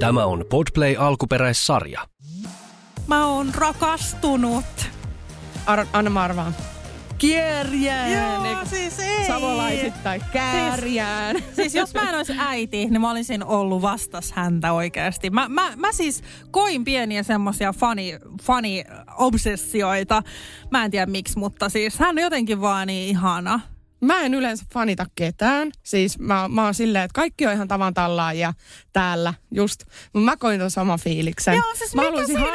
Tämä on Podplay alkuperäissarja. Mä oon rakastunut. Anna mä arvaan. Käärijään. Joo, siis ei. Savolaisittain Käärijään. Siis jos mä en olisi äiti, niin mä olisin ollut vastas häntä oikeasti. Mä siis koin pieniä semmosia funny-obsessioita. Mä en tiedä miksi, mutta siis hän on jotenkin vaan niin ihana. Mä en yleensä fanita ketään. Siis mä oon silleen, että kaikki on ihan tavan tallaan ja täällä just. Mä koin tuon saman fiiliksen. Joo, siis mä mikä siinä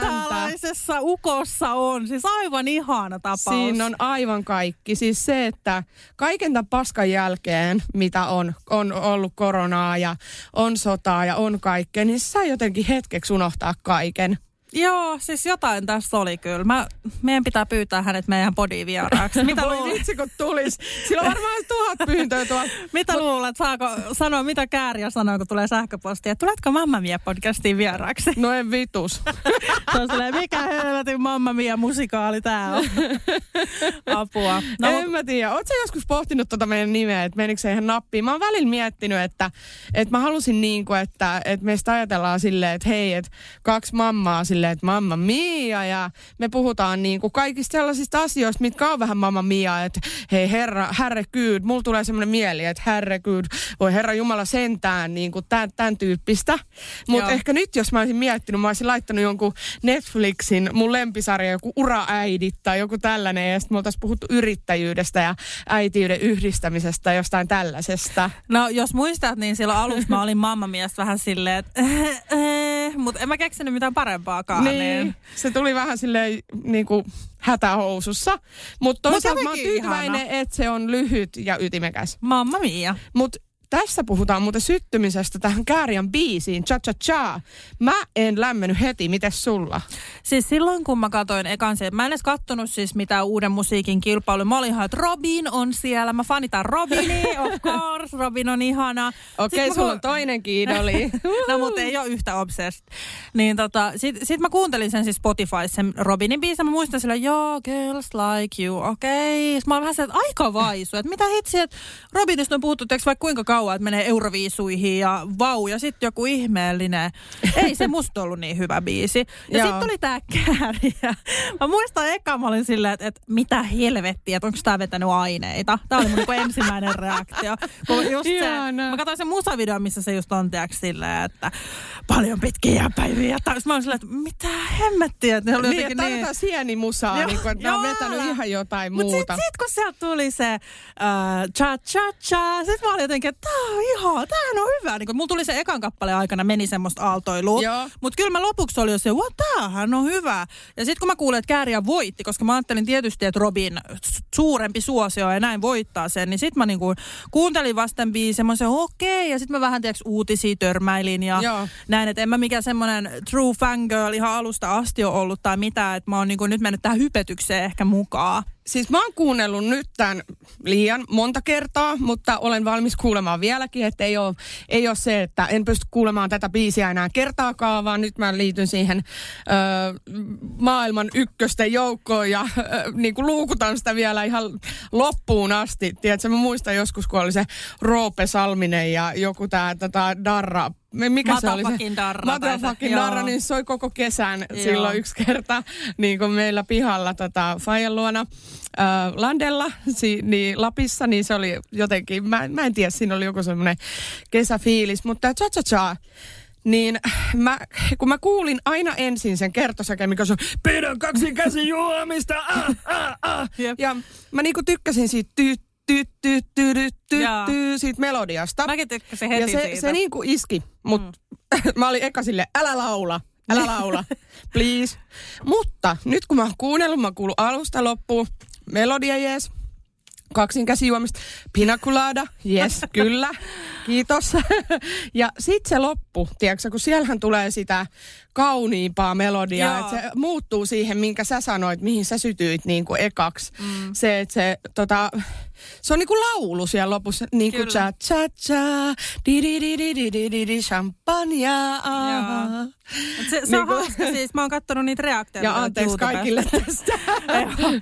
vantaalaisessa ukossa on? Siis aivan ihana tapaus. Siinä on aivan kaikki. Siis se, että kaiken tämän paskan jälkeen, mitä on ollut koronaa ja on sotaa ja on kaikkea, niin sä jotenkin hetkeksi unohtaa kaiken. Joo, siis jotain tässä oli kyllä. Meidän pitää pyytää hänet meidän podiin vieraaksi. Mitä voi vitsi, kun tulisi. Sillä on varmaan 1,000 pyyntöä tuolla. Mitä luulet, saako sanoa, mitä Käärijä sanoo, kun tulee sähköpostia? Tuletko Mamma Mia -podcastiin vieraaksi? No en vitus. Se on silleen, mikä helvetin Mamma Mia -musikaali tää on. Apua. No, en mä tiedä. Ootko sä joskus pohtinut tuota meidän nimeä, että menikö se ihan nappiin? Mä oon välillä miettinyt, että mä halusin niin kuin, että meistä ajatellaan silleen, että hei, että kaksi mammaa silleen, että Mamma Mia, ja me puhutaan niin kuin kaikista sellaisista asioista, mitkä on vähän Mamma Mia, että hei herra, herrekyyd, mulla tulee semmoinen mieli, että herrekyyd, voi herra jumala sentään, niin kuin tämän tyyppistä. Mutta ehkä nyt, jos mä olisin miettinyt, mä olisin laittanut jonkun Netflixin, mun lempisarja, joku Uraäidit tai joku tällainen, ja sitten me oltaisiin puhuttu yrittäjyydestä ja äitiyden yhdistämisestä, jostain tällaisesta. No, jos muistat, niin silloin alussa mä olin Mamma Miasta vähän silleen, että mutta en mä keksinyt mitään parempaakaan. Niin. Se tuli vähän silleen niin kuin hätähousussa. Mutta toisaalta mä oon tyytyväinen, että se on lyhyt ja ytimekäs. Mamma Mia. Mutta tässä puhutaan muuten syttymisestä tähän Käärijän biisiin, Cha Cha Cha. Mä en lämmennyt heti, mites sulla? Siis silloin kun mä katsoin ekan sen, mä en edes kattonut siis mitään uuden musiikin kilpailuja. Mä olin ihan, että Robin on siellä, mä fanitan Robinia, of course, Robin on ihana. Okei, sulla on toinenkin idoli. No mut ei ole yhtä obsessed. Niin sit mä kuuntelin sen siis Spotifyssa, sen Robinin biisin, mä muistan sillä, joo, girls like you, okei. Mä olin vähän se, että aika vaisu, että mitä hitsi, että Robinista on puhuttu, teeks vaikka kuinka kauan, että menee euroviisuihin ja vau, ja sitten joku ihmeellinen. Ei se musta ollut niin hyvä biisi. Ja sitten tuli tää Käärijä. Mä muistan eka, mä olin silleen, että mitä helvettiä, että onko tää vetänyt aineita. Tää oli mun ensimmäinen reaktio. Mä katsoin sen musavideon, missä se just on teaksi silleen, että paljon pitkiä päiviä. Mä olin silleen, että mitä hemmettiä. Että ne oli jotenkin niin. Tarvitaan sienimusaa, että ne on vetänyt ihan jotain muuta. Mutta sitten kun sieltä tuli se cha cha cha, sit mä olin jotenkin, että ihan, tämähän on hyvä. Niin kun mulla tuli se ekan kappaleen aikana, meni semmoista aaltoilua. Mutta kyllä mä lopuksi oli jo se, wow, tämähän on hyvä. Ja sitten kun mä kuulin, että Käärijä voitti, koska mä ajattelin tietysti, että Robin suurempi suosio ja näin voittaa sen, niin sitten mä niinku kuuntelin vasten biisin semmoisen okei, ja sitten mä vähän tiiäks uutisia törmäilin ja näin, että en mä mikään semmoinen true fangirl ihan alusta asti ole ollut tai mitään, että mä oon niinku nyt mennyt tähän hypetykseen ehkä mukaan. Siis mä oon kuunnellut nyt tämän liian monta kertaa, mutta olen valmis kuulemaan vieläkin, että ei ole se, että en pysty kuulemaan tätä biisiä enää kertaakaan, vaan nyt mä liityn siihen maailman ykkösten joukkoon ja niin kuin luukutan sitä vielä ihan loppuun asti. Tiedätkö, mä muistan joskus, kun oli se Roope Salminen ja joku tää Darra. Mikä se oli se? Matapakin Darra, niin soi koko kesän silloin yksi kerta, niin kuin meillä pihalla Fajan luona Landella, niin Lapissa, niin se oli jotenkin, mä en tiedä, siinä oli joku semmoinen kesäfiilis, mutta cha cha cha. Niin kun mä kuulin aina ensin sen kertosäkeen, mikä se on, pidä kaksi käsi juomista, ja mä niinku tykkäsin siitä siitä melodiasta. Mäkin tykkäsin heti siitä. Ja se niinku iski, mutta mä olin eka silleen, älä laula, please. Mutta nyt kun mä oon kuullut alusta loppuun, melodia jees, kaksin käsijuomista, pina colada, yes, kyllä, kiitos. Ja sit se loppu, tiedätkö, kun siellähän tulee sitä kauniimpaa melodiaa, että se muuttuu siihen, minkä sä sanoit, mihin sä sytyit niin kuin ekaksi. Se, että se on niin kuin laulu siellä lopussa, niin kuin cha cha cha, di di di di di di di champagnea. Se on hauska siis, mä oon kattonut niitä reaktioita. Ja anteeksi kaikille tästä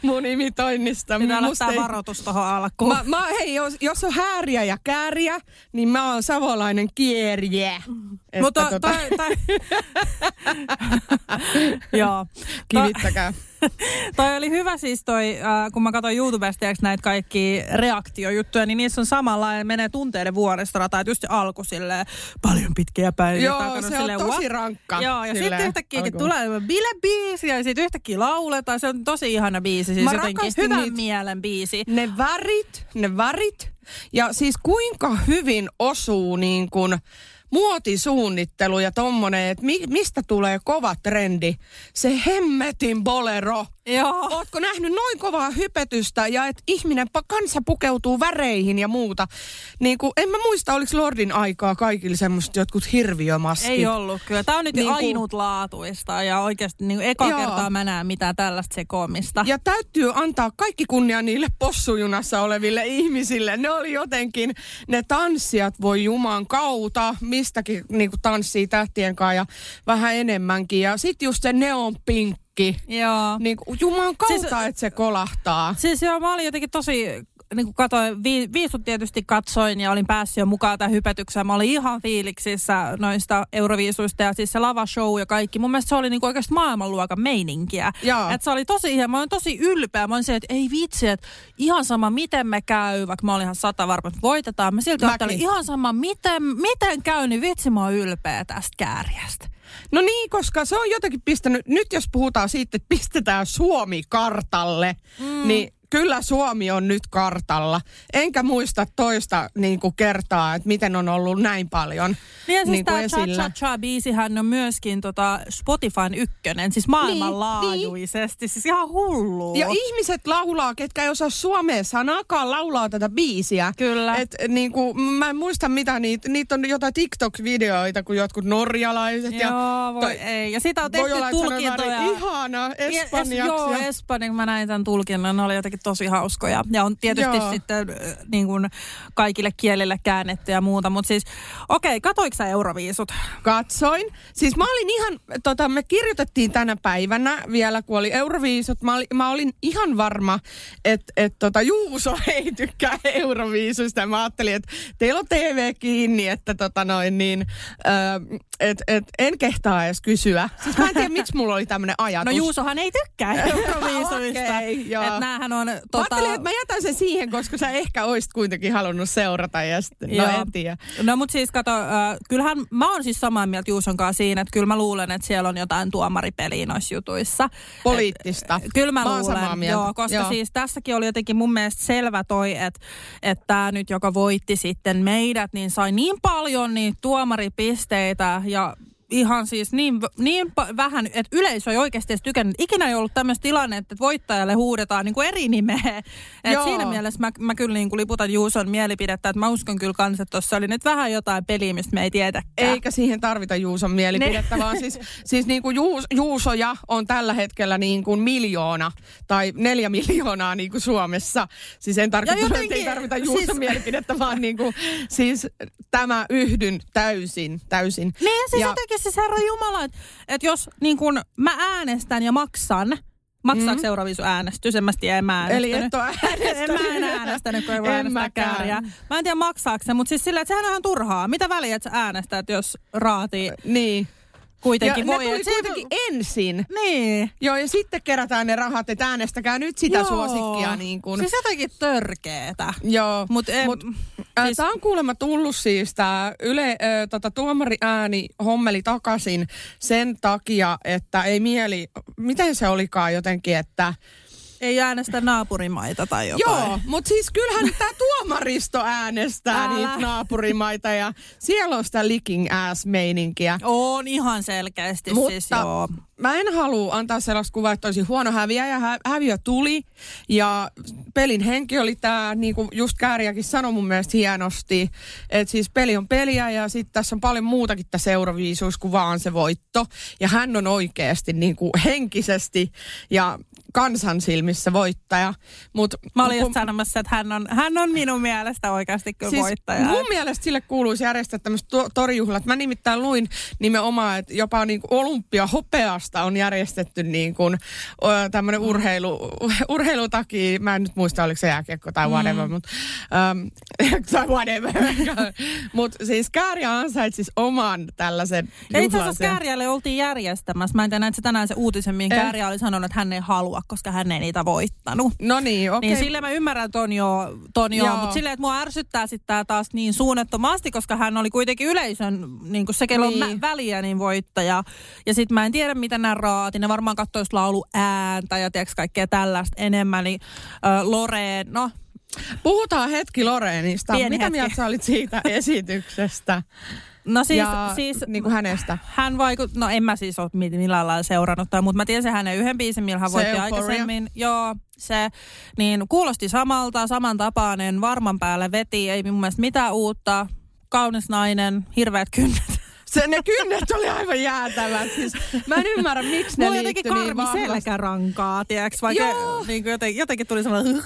mun imitoinnista. Pitää laittaa varoitus tohon alkuun. Hei, jos on Häärijä ja Käärijä, niin mä oon savolainen Käärijä. Mutta joo. Kivittäkää. Toi oli hyvä siis toi, kun mä katsoin YouTubesta näitä kaikki reaktiojuttuja, niin niissä on samanlainen, menee tunteiden vuoristorata, että just se alku silleen, paljon pitkiä päiviä. Joo, se on tosi rankka. Joo, ja sitten yhtäkkiä tulee bilebiisi ja sitten yhtäkkiä lauletaan, se on tosi ihana biisi. Siis mä rakastin hyvän mielen biisi. Ne värit. Ja siis kuinka hyvin osuu niin kuin muotisuunnittelu ja tommonen, että mistä tulee kova trendi, se hemmetin bolero. Joo. Ootko nähnyt noin kovaa hypetystä ja että ihminen, kansa pukeutuu väreihin ja muuta. Niin kuin, en mä muista, oliko Lordin aikaa kaikille semmoiset jotkut hirviömaskit. Ei ollut kyllä. Tää on nyt niin ainutlaatuista ja oikeasti niin kertaa mä näen mitään tällaista sekoomista. Ja täytyy antaa kaikki kunnia niille possujunassa oleville ihmisille. Ne oli jotenkin, ne tanssijat, voi juman kautta, mistäkin niin kuin tanssii tähtien kanssa ja vähän enemmänkin. Ja sit just se neonpinkki. Joo. Niin kuin juman kautta, siis, että se kolahtaa. Siis joo, mä olin jotenkin tosi, niin kuin katsoin, viisut tietysti katsoin ja olin päässyt jo mukaan tämän hypetykseen. Mä olin ihan fiiliksissä noista euroviisuista ja siis se lavashow ja kaikki. Mun mielestä se oli niin kuin oikeasti maailmanluokan meininkiä. Että se oli tosi ihan, mä olin tosi ylpeä. Mä olin se, että ei vitsi, että ihan sama miten me käy, vaikka mä olin ihan 100% varma, että voitetaan. Mä silti ajattelin ihan sama miten käy, niin vitsi mä oon ylpeä tästä Käärijästä. No niin, koska se on jotenkin pistänyt, nyt jos puhutaan siitä, että pistetään Suomi kartalle, niin kyllä Suomi on nyt kartalla. Enkä muista toista niin kuin kertaa, että miten on ollut näin paljon niin siis kuin esillä. Niin tämä Cha-Cha-Cha-biisihän on myöskin Spotifyn ykkönen, siis maailmanlaajuisesti, siis ihan hullu. Ja ihmiset laulaa, ketkä ei osaa suomea sanaakaan, laulaa tätä biisiä. Kyllä. Et, niin kuin, mä en muista mitä niitä on jotain TikTok-videoita, kun jotkut norjalaiset. Joo, ei. Ja sitä on tehty tulkintoja. Ihana, espanjaksi. Joo, espanjaksi mä näin tämän tulkinnan, oli jotenkin tosi hauskoja. Ja on tietysti sitten niin kuin kaikille kielille käännetty ja muuta. Mutta siis, okei, katoitko sä euroviisut? Katsoin. Siis mä olin ihan, me kirjoitettiin tänä päivänä vielä, kun oli euroviisut. Mä olin ihan varma, että Juuso ei tykkää euroviisuista. Mä ajattelin, että teillä on TV kiinni, että en kehtaa edes kysyä. Siis mä en tiedä, miksi mulla oli tämmöinen ajatus. No Juusohan ei tykkää euroviisuista. Okay, että näähän on... Mä ajattelin, että mä jätän sen siihen, koska sä ehkä oisit kuitenkin halunnut seurata ja sitten, en tiedä. No mut siis kato, kyllähän mä oon siis samaa mieltä Juuson kanssa siinä, että kyllä mä luulen, että siellä on jotain tuomaripeliä noissa jutuissa. Poliittista. Kyllä mä luulen, samaa mieltä. Joo, koska siis tässäkin oli jotenkin mun mielestä selvä toi, että tää nyt, joka voitti sitten meidät, niin sai niin paljon niitä tuomaripisteitä ja... Ihan siis niin vähän, että yleisö ei oikeasti edes tykännyt. Ikinä ei ollut tämmöistä tilannetta, että voittajalle huudetaan niin kuin eri nimeä. Et siinä mielessä mä kyllä niin kuin liputan Juuson mielipidettä, että mä uskon kyllä kans, että tuossa oli nyt vähän jotain peliä, mistä me ei tietäkään. Eikä siihen tarvita Juuson mielipidettä, vaan siis niin kuin Juusoja on tällä hetkellä niin kuin 1 miljoona tai 4 miljoonaa niin kuin Suomessa. Siis en tarkoita, että ei tarvita Juuson mielipidettä, vaan niin kuin, siis tämä yhdyn täysin. Niin siis jotenkin. Siis herra jumala, että jos niin kun mä äänestän ja maksaako euroviisu äänestys? En mä tiedä, en mä äänestänyt. Eli et ole äänestänyt. En mä äänestänyt, kun ei voi äänestää Käärijää. Mä en tiedä maksaako se, mutta siis silleen, että sehän on ihan turhaa. Mitä väliä, että sä äänestät, jos raatii? Niin. Kuitenkin ja voi. Ne tuli kuitenkin ensin. Niin. Joo, ja sitten kerätään ne rahat, että äänestäkää nyt sitä suosikkia. Niin kun. Siis jotenkin törkeetä. Joo. Mut, tämä on kuulemma tullut siis tämä Yle tuomariääni hommeli takaisin sen takia, että ei mieli, miten se olikaan jotenkin, että... Ei äänestä naapurimaita tai jotain. Joo, mutta siis kyllähän tämä tuomaristo äänestää niitä naapurimaita ja siellä on sitä licking ass-meininkiä. On ihan selkeästi. Mutta siis mä en halua antaa sellaista kuvaa, että olisi huono häviäjä. Häviö tuli ja pelin henki oli tämä, niin kuin just Käärijäkin sanoi mun mielestä hienosti, että siis peli on peliä ja sitten tässä on paljon muutakin tässä euroviisuissa kuin vaan se voitto. Ja hän on oikeasti niin kuin henkisesti ja kansan silmissä voittaja. Mut, mä olin just sanomassa, että hän on minun mielestä oikeasti kyllä siis voittaja. Mun mielestä sille kuuluisi järjestää tämmöiset torijuhlat. Mä nimittäin luin nimenomaan, että jopa niin kuin olympiahopeasta on järjestetty niin kuin tämmöinen urheilutaki. Mä en nyt muista, oliko se jääkiekko tai whatever. Mutta siis Käärijä ansaitsisi oman tällaisen juhlan. Ja itse asiassa Käärijälle oltiin järjestämässä. Mä en tiedä, että tänään se uutisen, mihin Käärijä oli sanonut, että hän ei halua, koska hän ei niitä voittanut. No niin, okei. Niin sille mä ymmärrän ton joo. Mutta silleen, että mua ärsyttää sitten tää taas niin suunnattomasti, koska hän oli kuitenkin yleisön, niin kuin se kello on väliä, niin voittaja. Ja sit mä en tiedä, mitä nämä raati. Ne varmaan kattois laulu ääntä ja tiedätkö kaikkea tällaista enemmän. Niin Loreen, no. Puhutaan hetki Loreenista. Mitä mieltä sä olit siitä esityksestä? No siis niin kuin hänestä. Hän no en mä siis ole millään lailla seurannut, mutta mä tiesin hänen yhden biisin, millä hän voitti aikaisemmin. Joo, se niin kuulosti samantapainen, varman päälle veti, ei mun mielestä mitään uutta. Kaunis nainen, hirveät kynnet. Ne kynnet oli aivan jäätävät. Siis, mä en ymmärrä, miksi ne liittyy niin vahvasti. Selkärankaa, tiiäks? Vaikka niin jotenkin tuli sellainen,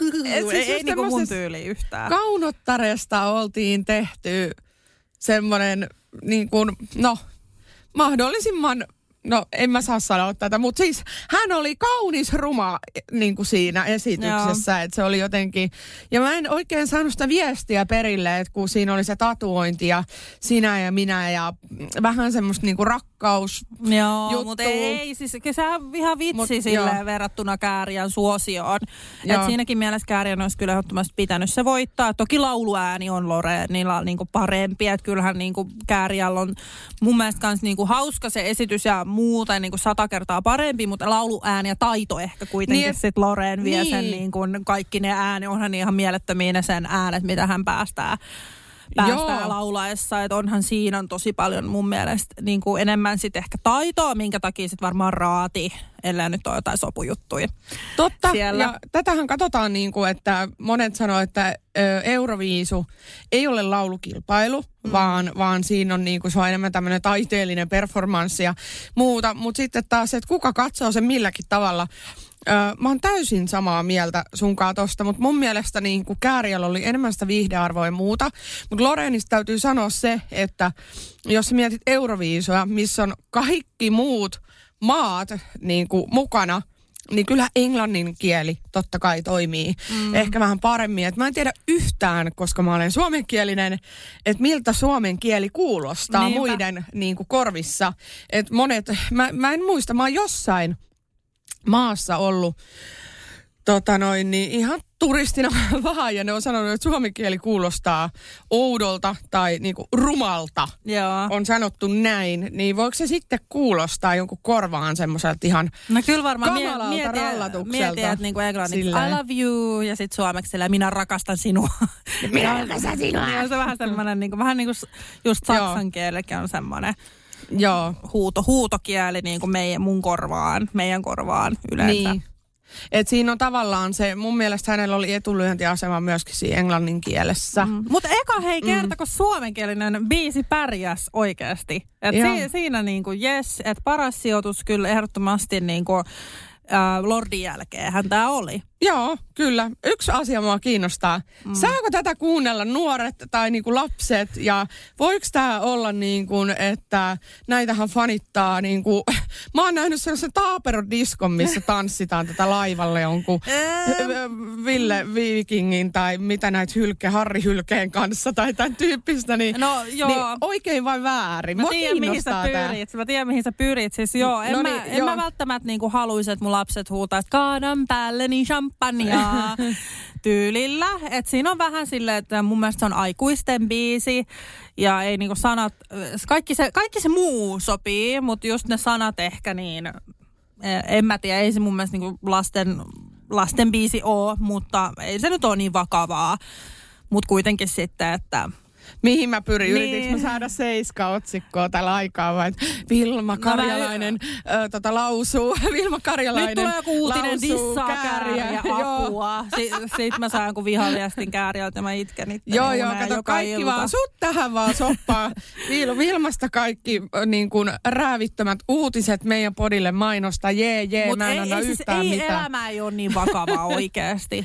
ei niin kuin mun tyyli yhtään. Kaunottaresta oltiin tehty semmoinen niin kuin, no, mahdollisimman, no en mä saa sanoa tätä, mutta siis hän oli kaunis ruma niin kuin siinä esityksessä, että se oli jotenkin, ja mä en oikein saanut sitä viestiä perille, että kun siinä oli se tatuointi ja sinä ja minä ja vähän semmoista niin kuin rakkaus. Joo, mutta ei, siis sehän on ihan vitsi mut, silleen verrattuna Käärijän suosioon. Että siinäkin mielessä Käärijän olisi kyllä ehdottomasti pitänyt se voittaa. Toki lauluääni on Loreenilla niinku parempi, että kyllähän niinku Käärijällä on mun mielestä kans niinku hauska se esitys ja muuten niin kuin 100 kertaa parempi, mutta lauluääni ja taito ehkä kuitenkin niin, sitten Loreen vie sen niin kuin kaikki ne ääni, onhan ihan mielettömiä ne sen äänet, mitä hän päästää laulaessa, että onhan siinä on tosi paljon mun mielestä niin kuin enemmän sitten ehkä taitoa, minkä takia sitten varmaan raati, ellei nyt ole jotain sopujuttuja. Totta, siellä. Ja tätähän katsotaan niin kuin, että monet sanoo, että Euroviisu ei ole laulukilpailu, vaan siinä on niin kuin se on enemmän tämmöinen taiteellinen performanssi ja muuta, mutta sitten taas, että kuka katsoo sen milläkin tavalla. Mä oon täysin samaa mieltä sunkaan tosta, mutta mun mielestä niin kuin Käärijällä oli enemmän sitä viihdearvoa ja muuta. Mutta Loreenista täytyy sanoa se, että jos sä mietit Euroviisua, missä on kaikki muut maat niin kuin mukana, niin kyllä englannin kieli totta kai toimii. Ehkä vähän paremmin. Et mä en tiedä yhtään, koska mä olen suomenkielinen, että miltä suomen kieli kuulostaa muiden niin kuin korvissa. Et monet, mä en muista, mä oon jossain maassa ollut niin ihan turistina vaan ja ne on sanonut, että suomen kieli kuulostaa oudolta tai niinku rumalta. Joo. On sanottu näin, niin voiko se sitten kuulostaa jonkun korvaan semmoiselta ihan kamalalta rallatukselta? Mietin, että niinku englanniksi I love you ja sitten suomeksi sillä minä rakastan sinua. Minä rakastan sinua. Ja se on vähän sellainen, niinku, vähän niin kuin just saksan kielelläkin on semmoinen. Joo. Huutokieli niin kuin meidän korvaan yleensä. Niin. Et siinä on tavallaan se, mun mielestä hänellä oli etulyöntiasema myöskin siinä englannin kielessä. Mutta eka kerta, kun suomenkielinen biisi pärjäs oikeasti. Et siinä niin kuin yes, että paras sijoitus kyllä ehdottomasti niin kuin Lordin jälkeenhän tämä oli. Joo, kyllä. Yksi asia mua kiinnostaa. Saako tätä kuunnella nuoret tai niinku lapset? Ja voiko tämä olla niin kuin, että näitähän fanittaa niinku... Mä oon nähnyt sellaisen taaperodiskon, missä tanssitaan tätä laivalle jonkun Ville Vikingin tai mitä näitä Harri Hylkeen kanssa tai tämän tyyppistä. Niin, no joo. Niin oikein vai väärin? Mä tiedän, mihin sä pyrit. Siis joo, en mä välttämättä niinku haluisi, että mun lapset huutaa, että kaadan päälle niin champagnea tyylillä. Et siinä on vähän silleen, että mun mielestä se on aikuisten biisi ja ei niinku sanat, kaikki se muu sopii, mutta just ne sanat ehkä niin, en mä tiedä, ei se mun mielestä niinku lasten biisi ole, mutta ei se nyt ole niin vakavaa. Mutta kuitenkin sitten, että Mihin mä pyrin? Niin. Yritinkö mä saada 7 otsikkoa tällä aikaa vai? Vilma Karjalainen lausuu. Vilma Karjalainen. Nyt tulee joku uutinen dissaa Käärijä. Apua. Sitten mä saan kun vihaviestin Käärijältä. Mä itken itse. Joo, kato kaikki ilta. Vaan. Sut tähän vaan soppaa. Vilmasta kaikki niin kuin räävittömät uutiset meidän podille mainosta. Jee. Mut mä en anna yhtään siis, mitään. Ei elämä ei ole niin vakavaa oikeasti.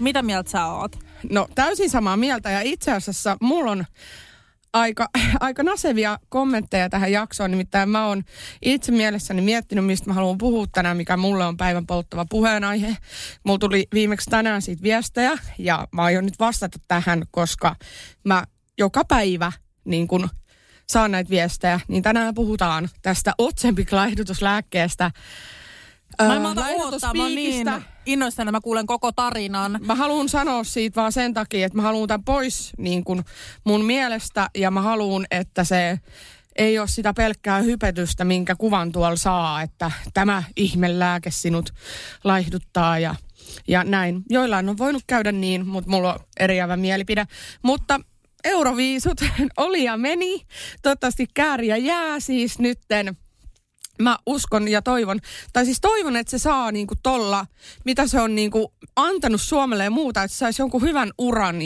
Mitä mieltä sä oot? No täysin samaa mieltä ja itse asiassa mulla on aika nasevia kommentteja tähän jaksoon. Nimittäin mä oon itse mielessäni miettinyt, mistä mä haluan puhua tänään, mikä mulle on päivän polttava puheenaihe. Mulla tuli viimeksi tänään siitä viestejä ja mä aion nyt vastata tähän, koska mä joka päivä niin kun saan näitä viestejä. Niin tänään puhutaan tästä otsenpiklaihdutuslääkkeestä. Mä otan odottaa, mä oon niin innoissani, mä kuulen koko tarinan. Mä haluun sanoa siitä vaan sen takia, että mä haluun tämän pois niin kun mun mielestä ja mä haluun, että se ei ole sitä pelkkää hypetystä, minkä kuvan tuolla saa, että tämä ihmelääke sinut laihduttaa ja näin. Joillain on voinut käydä niin, mutta mulla on eriävä mielipide, mutta euroviisut oli ja meni. Toivottavasti Käärijä jää siis nytten. Mä uskon ja toivon, että se saa niinku tolla, mitä se on niinku antanut Suomelle ja muuta, että se saisi jonkun hyvän uran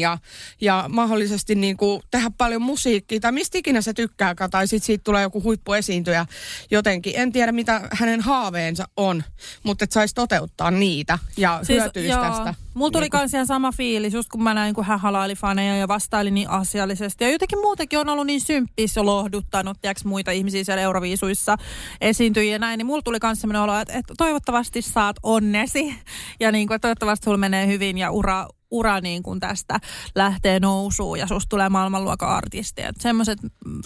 ja mahdollisesti niinku tehdä paljon musiikkia tai mistä ikinä se tykkääkään tai sitten siitä tulee joku huippuesiintyjä jotenkin. En tiedä, mitä hänen haaveensa on, mutta että saisi toteuttaa niitä ja siis, hyötyisi tästä. Mulla tuli kans ihan sama fiilis, just kun mä näin, kun hän halaili faneja ja vastaili niin asiallisesti. Ja jotenkin muutenkin on ollut niin symppissä ja lohduttanut, tiiäks, muita ihmisiä siellä euroviisuissa esiintyjiä ja näin. Niin mulla tuli kans semmoinen olo, että toivottavasti saat onnesi ja niin kuin, toivottavasti sulla menee hyvin ja ura niin kuin tästä lähtee nousuun ja susta tulee maailmanluokan artisti. Semmoiset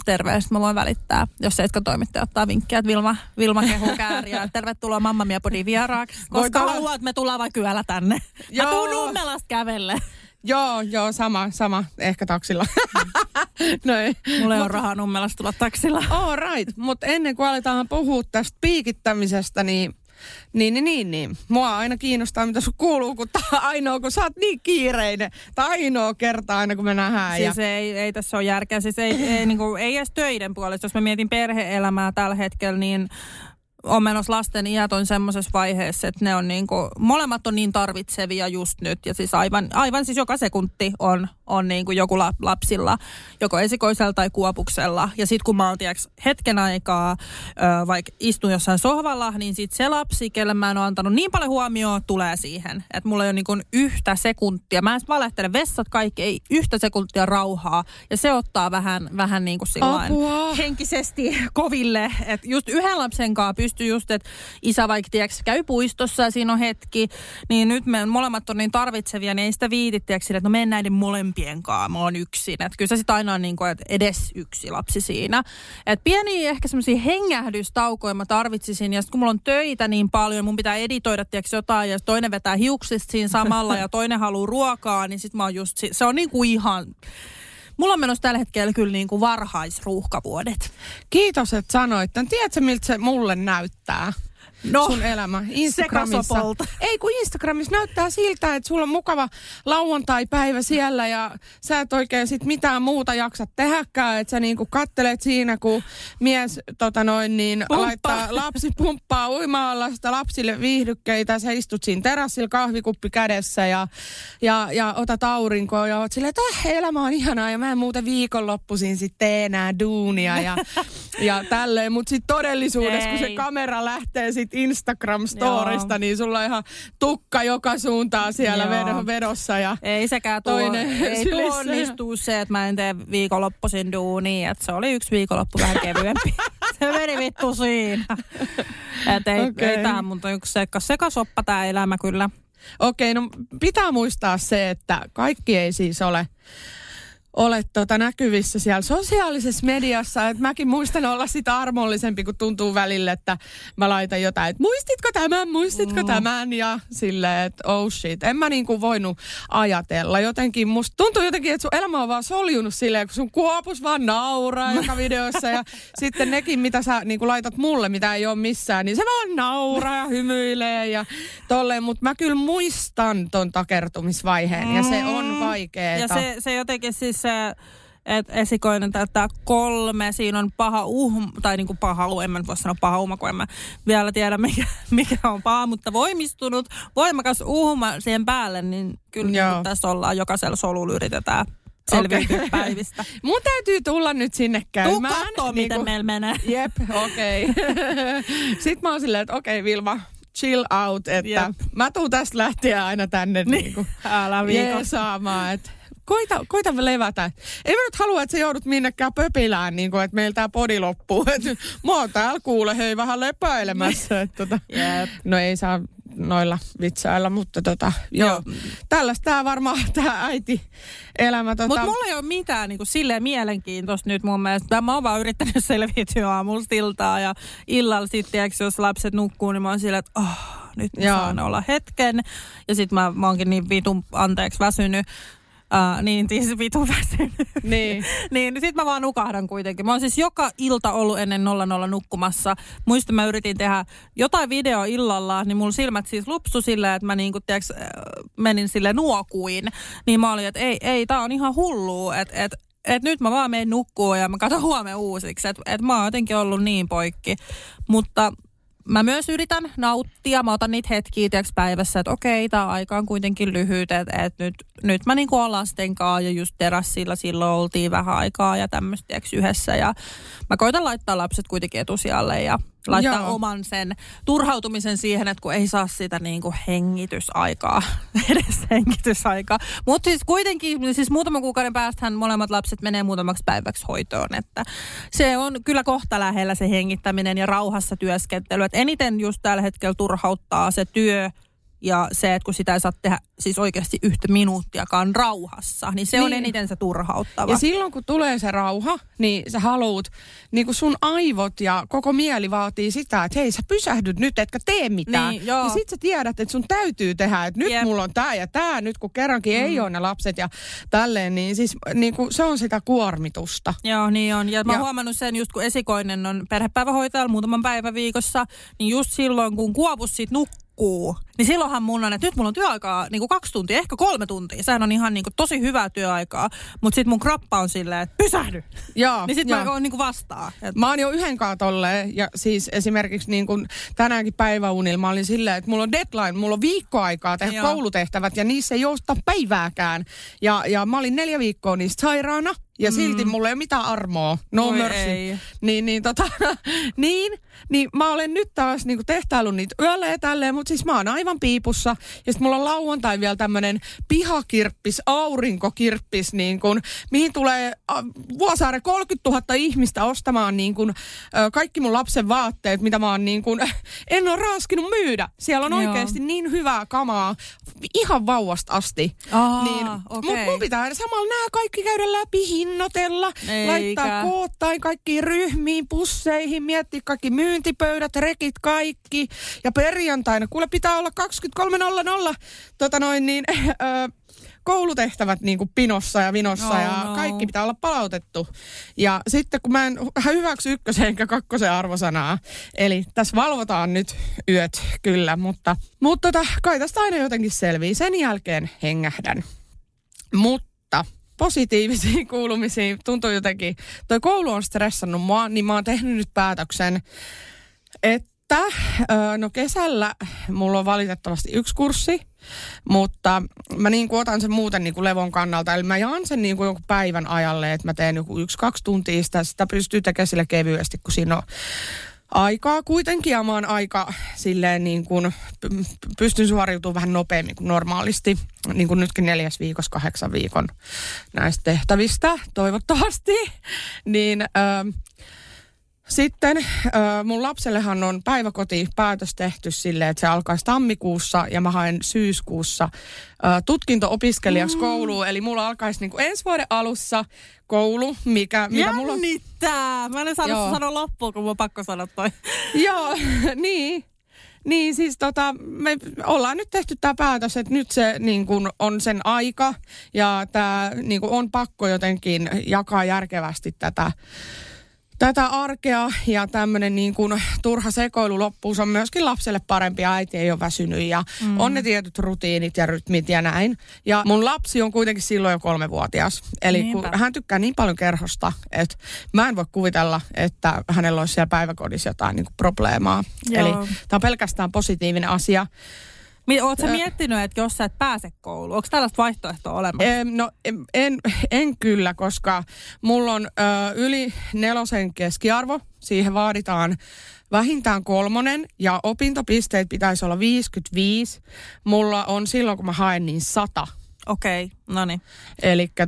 terveiset mä voin välittää, jos se etkä toimittaja ottaa vinkkejä, että Vilma kehuu Käärijää. Tervetuloa Mamma Mia -podin vieraaksi, koska haluat, että me tullaan vaikka yöllä tänne. Joo. Mä tuun Nummelasta kävelle. Joo, sama. Ehkä taksilla. Mulla ei ole rahaa Nummelasta tulla taksilla. All right, mutta ennen kuin aletaan puhua tästä piikittämisestä, niin. Mua aina kiinnostaa, mitä sun kuuluu, kun ainoa, kun sä oot niin kiireinen. Tai ainoa kerta aina, kun me nähdään. Siis ei tässä ole järkeä. Siis ei edes töiden puolesta. Jos mä mietin perhe-elämää tällä hetkellä, niin on menossa lasten iät on semmoisessa vaiheessa, että ne on niinku, molemmat on niin tarvitsevia just nyt. Ja siis aivan siis joka sekunti on niinku joku lapsilla, joko esikoisella tai kuopuksella. Ja sit kun mä oon hetken aikaa, vaikka istun jossain sohvalla, niin sit se lapsi, kelle mä en ole antanut niin paljon huomioon, tulee siihen. Että mulla ei ole niinku yhtä sekuntia. Mä en valehtele, vessat kaikki, ei yhtä sekuntia rauhaa. Ja se ottaa vähän niinku sillain henkisesti koville. Että just yhden lapsen kanssa just, että isä vaikka käy puistossa ja siinä on hetki, niin nyt me molemmat on niin tarvitsevia, niin ei sitä viitit, että no menen näiden molempien kanssa, mä oon yksin. Että kyllä se sitten aina on niin kuin, että edes yksi lapsi siinä. Että pieniä ehkä semmoisia hengähdystaukoja mä tarvitsisin, ja sitten kun mulla on töitä niin paljon, mun pitää editoida jotain, ja toinen vetää hiuksista siinä samalla, ja toinen haluaa ruokaa, niin sitten mä oon just, se on niin kuin ihan... Mulla on menossa tällä hetkellä kyllä niin kuin varhaisruuhkavuodet. Kiitos, että sanoit. Tiedätkö, miltä se mulle näyttää? No, sun elämä Instagramissa. Ei, kun Instagramissa näyttää siltä, että sulla on mukava lauantai-päivä siellä ja sä et oikein sit mitään muuta jaksa tehdäkään, että sä niinku kattelet siinä, kun mies laittaa lapsi pumppaa uima-allasta lapsille viihdykkeitä, sä istut siinä terassilla kahvikuppi kädessä ja otat aurinkoa ja oot silleen, että elämä on ihanaa ja mä en muuten viikonloppuisin sit tee enää duunia ja tälleen, mut sit todellisuudessa, kun se kamera lähtee sit Instagram-storista, niin sulla on ihan tukka joka suuntaan siellä vedossa. Ja ei sekään tuo onnistuu se, että mä en tee viikonloppuisin duunia. Että se oli yksi viikonloppu vähän kevyempi. se meni vittu siinä. Että ei, okay. Ei tähän mun yksi sekasoppa tää elämä kyllä. Okei, okay, no pitää muistaa se, että kaikki ei siis ole näkyvissä siellä sosiaalisessa mediassa. Että mäkin muistan olla sitä armollisempi, kun tuntuu välillä, että mä laitan jotain, että muistitko tämän ja silleen, että oh shit. En mä niin kuin voinut ajatella jotenkin. Musta tuntuu jotenkin, että sun elämä on vaan soljunut silleen, kun sun kuopus vaan nauraa joka videossa ja sitten nekin, mitä sä niin kuin laitat mulle, mitä ei ole missään, niin se vaan nauraa ja hymyilee ja tolleen. Mutta mä kyllä muistan ton takertumisvaiheen ja se on vaikeeta. Ja se jotenkin siis että esikoinen täyttää 3, siinä on paha uhma, tai niin kuin paha uhma, en mä nyt voi sanoa paha uhma, kun en mä vielä tiedä mikä on paha, mutta voimistunut, voimakas uhma siihen päälle, niin kyllä niin tässä ollaan, jokaisella solulla yritetään selviytyä päivistä. Mun täytyy tulla nyt sinne käymään. Tuu kattoo, niin miten meillä menee. Jep, okei. Sitten mä oon silleen, että okei Vilma, chill out, että mä tuun tästä lähtien aina tänne niin älä viikon saamaan, että Koita levätä. Ei mä nyt halua, että sä joudut minnekään pöpilään, niin kuin, että meillä tää podi loppuu. Et, mä oon täällä kuule, hei vähän lepäilemässä. Et, no ei saa noilla vitsailla, mutta joo. Tällaista tää varmaan tää äiti-elämä. Mutta mulla ei ole mitään niin kuin silleen mielenkiintoista nyt mun mielestä. Mä oon vaan yrittänyt selviytyä aamulla siltaa ja illalla sitten, jos lapset nukkuu, niin mä oon silleen, että nyt saan olla hetken. Ja sit mä oonkin niin vitun anteeksi väsynyt. Siis vitun väsynyt. Niin sit mä vaan nukahdan kuitenkin. Mä oon siis joka ilta ollut ennen 00 nukkumassa. Muistan mä yritin tehdä jotain video illalla, niin mulla silmät siis lupsu silleen, että mä niinku tiiäks menin sille nuokuin. Niin mä olin, että ei, tää on ihan hullua, että nyt mä vaan menen nukkuun ja mä katson huomenna uusiksi. Että mä oon jotenkin ollut niin poikki. Mutta mä myös yritän nauttia, mä otan niitä hetkiä päivässä, että okei, tää aika on kuitenkin lyhyt, että nyt mä niinku oon lasten kaa ja just terassilla silloin oltiin vähän aikaa ja tämmöistä yhdessä. Ja mä koitan laittaa lapset kuitenkin etusijalle ja laittaa oman sen turhautumisen siihen, että kun ei saa sitä niinku hengitysaikaa, edes hengitysaikaa. Mutta siis kuitenkin, siis muutaman kuukauden päästähän molemmat lapset menee muutamaksi päiväksi hoitoon, että se on kyllä kohta lähellä se hengittäminen ja rauhassa työskentely. Et eniten just tällä hetkellä turhauttaa se työ ja se, että kun sitä ei saa tehdä siis oikeasti yhtä minuuttiakaan rauhassa, niin se on eniten se turhauttava. Ja silloin kun tulee se rauha, niin sä haluut, niin kun sun aivot ja koko mieli vaatii sitä, että hei sä pysähdyt nyt, etkä tee mitään. Niin, ja sit sä tiedät, että sun täytyy tehdä, että nyt mulla on tää ja tää, nyt kun kerrankin ei ole ne lapset ja tälleen, niin siis niin kun se on sitä kuormitusta. Joo, niin on. Ja mä oon huomannut sen just kun esikoinen on perhepäivähoitajalla muutaman päivän viikossa, niin just silloin kun kuopus sit nukkuu, niin silloinhan mun on, että nyt mulla on työaikaa niin kuin 2 tuntia, ehkä 3 tuntia. Sehän on ihan niin kuin tosi hyvää työaikaa, mutta sitten mun krappa on silleen, että pysähdy. Joo, niin sitten mä oon niin kuin vastaan. Mä oon jo yhdenkaan tolleen, ja siis esimerkiksi niin kuin tänäänkin päiväunilla mä olin silleen, että mulla on deadline, mulla on viikkoaikaa tehdä koulutehtävät, ja niissä ei jousta päivääkään. Ja mä olin 4 viikkoa niistä sairaana, ja silti mulla ei ole mitään armoa. No mercy. Niin mä olen nyt taas niin kuin tehtäillut niitä yölle ja tälleen, mutta siis mä oon aivan piipussa. Ja sit mulla on lauantai vielä tämmönen pihakirppis, aurinkokirppis, niin kun, mihin tulee Vuosaaren 30 000 ihmistä ostamaan niin kun, kaikki mun lapsen vaatteet, mitä mä oon niin kun, en ole raaskinut myydä. Siellä on oikeasti niin hyvää kamaa, ihan vauvasta asti. Mun pitää samalla nämä kaikki käydä läpi, hinnotella, laittaa koottain kaikkiin ryhmiin, pusseihin, miettiä kaikki myyntipöydät, rekit, kaikki. Ja perjantaina, kuule pitää olla 23.00 koulutehtävät niin kuin pinossa ja vinossa ja kaikki pitää olla palautettu. Ja sitten kun mä en hyväksy 1 enkä 2 arvosanaa, eli tässä valvotaan nyt yöt kyllä, mutta kai tästä aina jotenkin selvii. Sen jälkeen hengähdän. Mutta positiivisiin kuulumisiin tuntuu jotenkin, toi koulu on stressannut mua, niin mä oon tehnyt nyt päätöksen, että kesällä mulla on valitettavasti 1 kurssi, mutta mä niin kuin otan sen muuten niin kuin levon kannalta. Eli mä jaan sen niin kuin jonkun päivän ajalle, että mä teen joku 1-2 tuntia sitä pystyy tekemään sillä kevyesti, kun siinä on aikaa kuitenkin. Ja mä oon aika silleen niin kuin pystyn suoriutumaan vähän nopeammin kuin normaalisti. Niin kuin nytkin 4 viikossa 8 viikon näistä tehtävistä, toivottavasti. Niin Sitten mun lapsellehan on päiväkotipäätös tehty silleen, että se alkaisi tammikuussa ja mä haen syyskuussa tutkinto-opiskelijaksi kouluun. Eli mulla alkaisi niinku ensi vuoden alussa koulu, mikä mulla on... Jännittää! Mä en saanut sanoa loppuun, kun mun on pakko sanoa toi. Joo, niin. Niin siis me ollaan nyt tehty tämä päätös, että nyt se niin kun on sen aika ja tämä niin kun on pakko jotenkin jakaa järkevästi tätä arkea ja tämmöinen niin kuin turha sekoilu loppuun on myöskin lapselle parempi. Äiti ei ole väsynyt ja on ne tietyt rutiinit ja rytmit ja näin. Ja mun lapsi on kuitenkin silloin jo 3-vuotias. Eli kun hän tykkää niin paljon kerhosta, että mä en voi kuvitella, että hänellä olisi siellä päiväkodissa jotain niin kuin probleemaa. Joo. Eli tämä on pelkästään positiivinen asia. Oletko miettinyt, että jos sä et pääse kouluun, onko tällaista vaihtoehtoa olemassa? En kyllä, koska mulla on yli 4 keskiarvo. Siihen vaaditaan vähintään 3 ja opintopisteet pitäisi olla 55. Mulla on silloin, kun mä haen, niin 100. Okei, no niin. Elikkä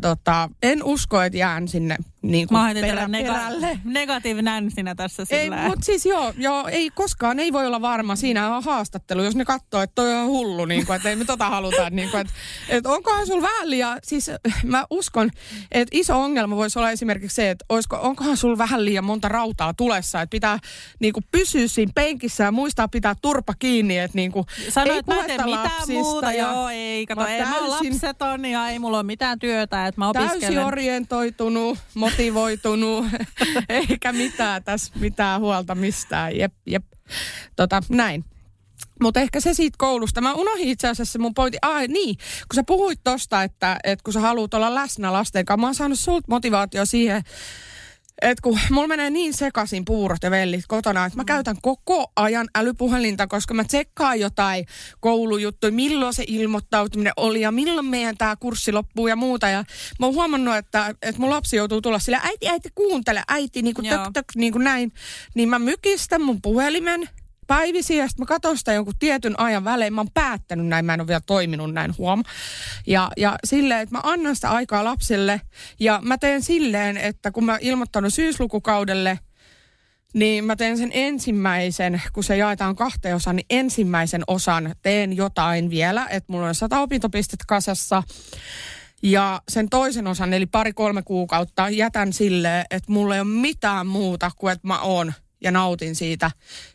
en usko, että jään sinne niin kuin perälle. Negatiivinen äänisinä tässä sillä. Ei, mutta siis joo, ei koskaan, ei voi olla varma. Siinä on haastattelu, jos ne katsoo, että toi on hullu, niin kuin, että ei me halutaan. Niin kuin, että onkohan sulla vähän liian, siis mä uskon, että iso ongelma voisi olla esimerkiksi se, että onkohan sulla vähän liian monta rautaa tulessa, että pitää niin kuin pysyä siinä penkissä ja muistaa pitää turpa kiinni, että niin kuin, ei puhetta lapsista. Muuta, ja, joo, ei, kato, ei mä lapset on ja ei mulla ole mitään työtä, että mä opiskelen. Täysin orientoitunut, motivoitunut, eikä mitään huolta mistään. Jep. Näin. Mutta ehkä se siitä koulusta. Mä unohdin itse asiassa mun pointin. Niin, kun sä puhuit tosta, että kun sä haluut olla läsnä lasten kanssa, mä oon saanut sulta motivaatio siihen, että kun mulla menee niin sekaisin puurot ja vellit kotona, että mä käytän koko ajan älypuhelinta, koska mä tsekkaan jotain koulujuttuja, milloin se ilmoittautuminen oli ja milloin meidän tää kurssi loppuu ja muuta. Ja mä oon huomannut, että mun lapsi joutuu tulla silleen, äiti, kuuntele, äiti, niin kuin tök, niin kuin näin. Niin mä mykistän mun puhelimen päivisiä ja sitten mä katson sitä jonkun tietyn ajan välein. Mä oon päättänyt näin, mä en ole vielä toiminut näin, huom. Ja silleen, että mä annan sitä aikaa lapsille ja mä teen silleen, että kun mä ilmoittanut syyslukukaudelle, niin mä teen sen ensimmäisen, kun se jaetaan 2 osaan, niin ensimmäisen osan teen jotain vielä, että mulla on 100 opintopistettä kasassa. Ja sen toisen osan, eli 2-3 kuukautta, jätän silleen, että mulla ei ole mitään muuta kuin että mä oon. Ja nautin siitä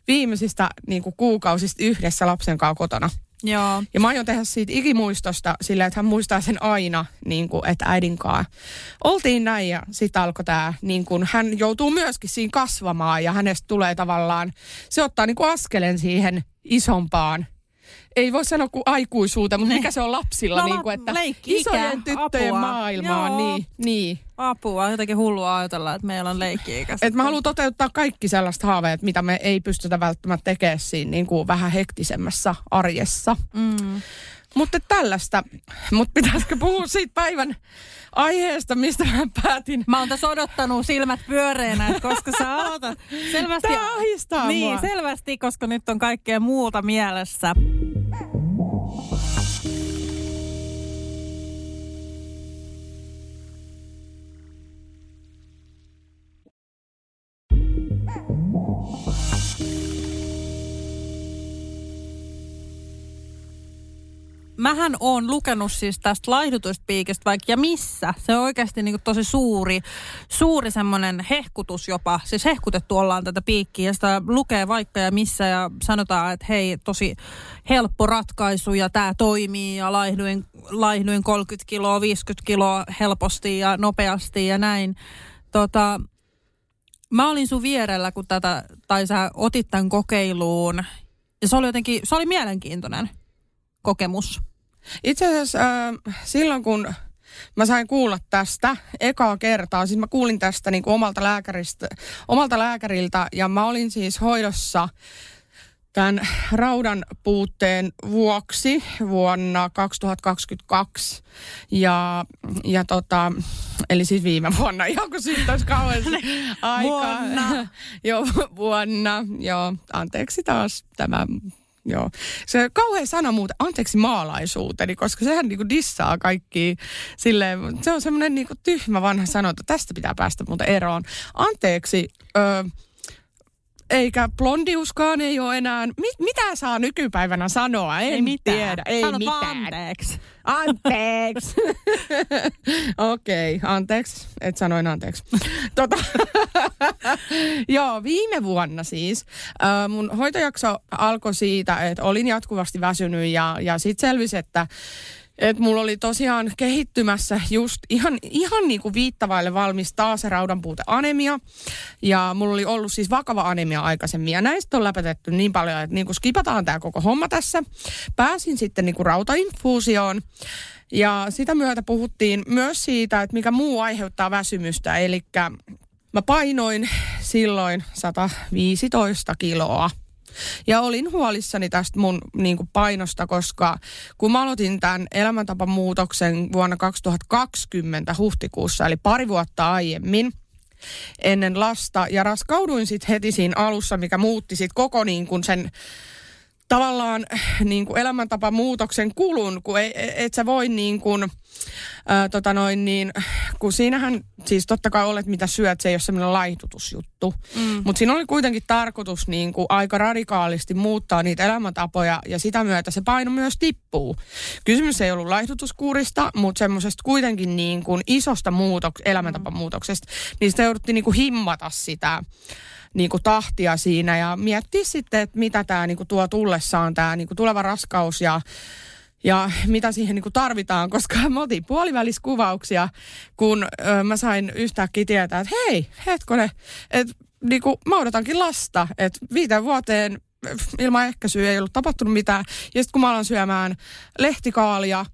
viimeisistä niin kuin kuukausista yhdessä lapsen kanssa kotona. Joo. Ja mä aion tehdä siitä ikimuistosta sillä, että hän muistaa sen aina, niin kuin, että äidin kanssa oltiin näin ja sitten alkoi tämä, niin kuin hän joutuu myöskin siinä kasvamaan ja hänestä tulee tavallaan, se ottaa niin kuin askeleen siihen isompaan. Ei voi sanoa kuin aikuisuuteen, mutta mikä se on lapsilla, no, niin kuin, että isojen tyttöjen maailmaa. Niin. Apua, jotenkin hullua ajatella, että meillä on leikki-ikäistä. Mä haluan toteuttaa kaikki sellaiset haaveet, mitä me ei pystytä välttämättä tekemään siinä niin kuin vähän hektisemmässä arjessa. Mm. Mutta tällaista. Mutta pitäisikö puhua siitä päivän aiheesta, mistä mä päätin? Mä oon tässä odottanut silmät pyöreänä, että koska sä aloitat. Selvästi, tää ahistaa niin, mua. Selvästi, koska nyt on kaikkea muuta mielessä. Mähän oon lukenut siis tästä laihdutuspiikistä vaikka ja missä. Se on oikeasti niin kuin tosi suuri semmoinen hehkutus jopa. Siis hehkutettu ollaan tätä piikkiä ja sitä lukee vaikka ja missä ja sanotaan, että hei, tosi helppo ratkaisu ja tää toimii ja laihduin 30 kiloa, 50 kiloa helposti ja nopeasti ja näin. Mä olin sun vierellä, kun sä otit tämän kokeiluun ja se oli mielenkiintoinen kokemus. Itse asiassa silloin, kun mä sain kuulla tästä ekaa kertaa, siis mä kuulin tästä niin kuin omalta lääkäriltä ja mä olin siis hoidossa tämän raudan puutteen vuoksi vuonna 2022 ja eli siis viime vuonna, joku siitä olisi kauan aikaa. Vuonna, anteeksi taas tämä. Joo. Se kauhean sana muuten, anteeksi maalaisuuteni, koska sehän niinku dissaa kaikki silleen, se on semmoinen niinku tyhmä vanha sanonta, tästä pitää päästä muuten eroon. Anteeksi eikä blondiuskaan ei ole enää. Mitä saa nykypäivänä sanoa? En tiedä. Ei sanot mitään. Anteeksi. Okei, anteeksi. Et sanoin anteeksi. Joo, viime vuonna siis. Mun hoitojakso alkoi siitä, että olin jatkuvasti väsynyt ja sit selvisi, että mulla oli tosiaan kehittymässä just ihan niin kuin viittavaille valmis taas se raudanpuuteanemia. Ja mulla oli ollut siis vakava anemia aikaisemmin. Ja näistä on läpätetty niin paljon, että niin kuin skipataan tämä koko homma tässä. Pääsin sitten niin kuin rautainfuusioon. Ja sitä myötä puhuttiin myös siitä, että mikä muu aiheuttaa väsymystä. Eli mä painoin silloin 115 kiloa. Ja olin huolissani tästä mun niin kuin painosta, koska kun mä aloitin tämän elämäntapamuutoksen vuonna 2020 huhtikuussa, eli pari vuotta aiemmin ennen lasta, ja raskauduin sitten heti siinä alussa, mikä muutti sitten koko niin kuin sen tavallaan niin kuin elämäntapamuutoksen kulun, kun et sä voi niin kuin, kun siinähän siis totta kai olet mitä syöt, se ei ole semmoinen laihdutusjuttu. Mm. Mutta siinä oli kuitenkin tarkoitus niin kuin aika radikaalisti muuttaa niitä elämäntapoja ja sitä myötä se paino myös tippuu. Kysymys ei ollut laihdutuskuurista, mutta semmoisesta kuitenkin niin kuin isosta elämäntapamuutoksesta, niin sitä jouduttiin niin kuin himmata sitä niin kuin tahtia siinä ja miettiä sitten, että mitä tämä niin kuin tuo tullessaan, tämä niin kuin tuleva raskaus ja mitä siihen niin kuin tarvitaan, koska mä otin puoliväliskuvauksia, kun mä sain yhtäkkiä tietää, että hei, hetkone, että niin kuin mä odotankin lasta, että 5 vuoteen ilman ehkäisyä ei ollut tapahtunut mitään. Ja sitten kun mä alan syömään lehtikaalia,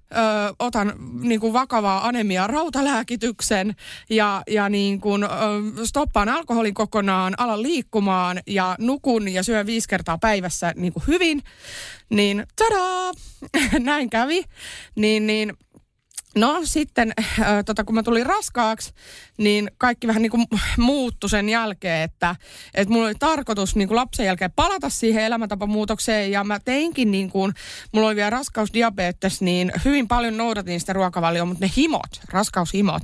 otan niin kuin vakavaa anemiaa rautalääkityksen ja niin kuin, stoppaan alkoholin kokonaan, alan liikkumaan ja nukun ja syön 5 kertaa päivässä niin kuin hyvin, niin tadaa! Näin kävi. No sitten, kun mä tulin raskaaksi, niin kaikki vähän niin kuin muuttui sen jälkeen, että mulla oli tarkoitus niin kuin lapsen jälkeen palata siihen elämäntapamuutokseen ja mä teinkin niin kuin, mulla oli vielä raskausdiabetes, niin hyvin paljon noudatin sitä ruokavalioa, mutta ne himot, raskaushimot,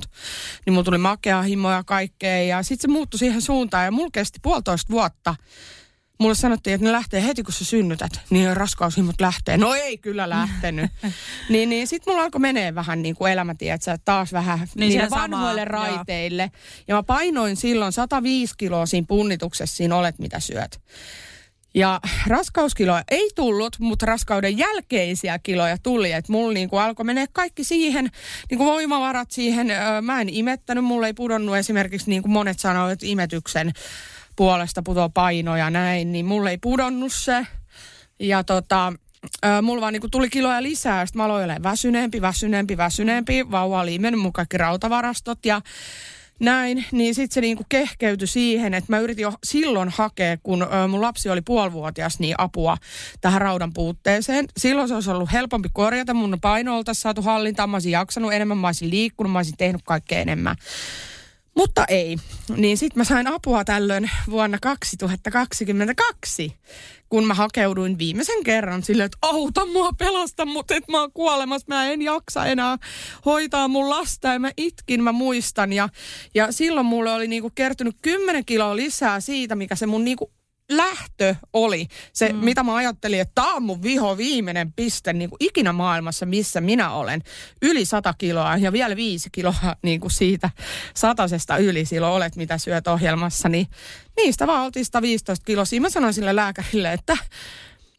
niin mulla tuli makeaa himoja kaikkea ja sitten se muuttui siihen suuntaan ja mulla kesti 1,5 vuotta. Mulle sanottiin, että ne lähtee heti, kun sä synnytät, niin raskaushimot lähtee. No ei kyllä lähtenyt. niin sit mulla alkoi menee vähän niin kuin elämä, tietsä, taas vähän niin vanhoille raiteille. Joo. Ja mä painoin silloin 105 kiloa siinä punnituksessa, siinä olet mitä syöt. Ja raskauskiloja ei tullut, mutta raskauden jälkeisiä kiloja tuli. Että mulla niin kuin alkoi menee kaikki siihen, niin kuin voimavarat siihen. Mä en imettänyt, mulla ei pudonnut esimerkiksi niin kuin monet sanoo, että imetyksen puolesta putoo paino ja näin, niin mulle ei pudonnut se. Ja mulla vaan niinku tuli kiloja lisää, sitten mä aloin olemaan väsyneempi. Vauva oli imennyt mun kaikki rautavarastot ja näin. Niin sitten se niinku kehkeytyi siihen, että mä yritin jo silloin hakea, kun mun lapsi oli 5,5-vuotias, niin apua tähän raudan puutteeseen. Silloin se olisi ollut helpompi korjata, mun paino oltaisiin saatu hallintaan, mä olisin jaksanut enemmän, mä olisin liikkunut, mä olisin tehnyt kaikkea enemmän. Mutta ei. Niin sit mä sain apua tällöin vuonna 2022, kun mä hakeuduin viimeisen kerran silleen, että auta mua, pelasta mut, että mä oon kuolemassa, mä en jaksa enää hoitaa mun lasta ja mä itkin, mä muistan. Ja silloin mulle oli niinku kertynyt 10 kiloa lisää siitä, mikä se mun niinku lähtö oli. Se, mitä mä ajattelin, että tää on mun viho viimeinen piste niin kuin ikinä maailmassa, missä minä olen. Yli 100 kiloa ja vielä 5 kiloa niin kuin siitä 100:sesta yli silloin olet, mitä syöt ohjelmassa. Niin niistä vaan oltiin 115 kiloa. Mä sanoin sille lääkärille, että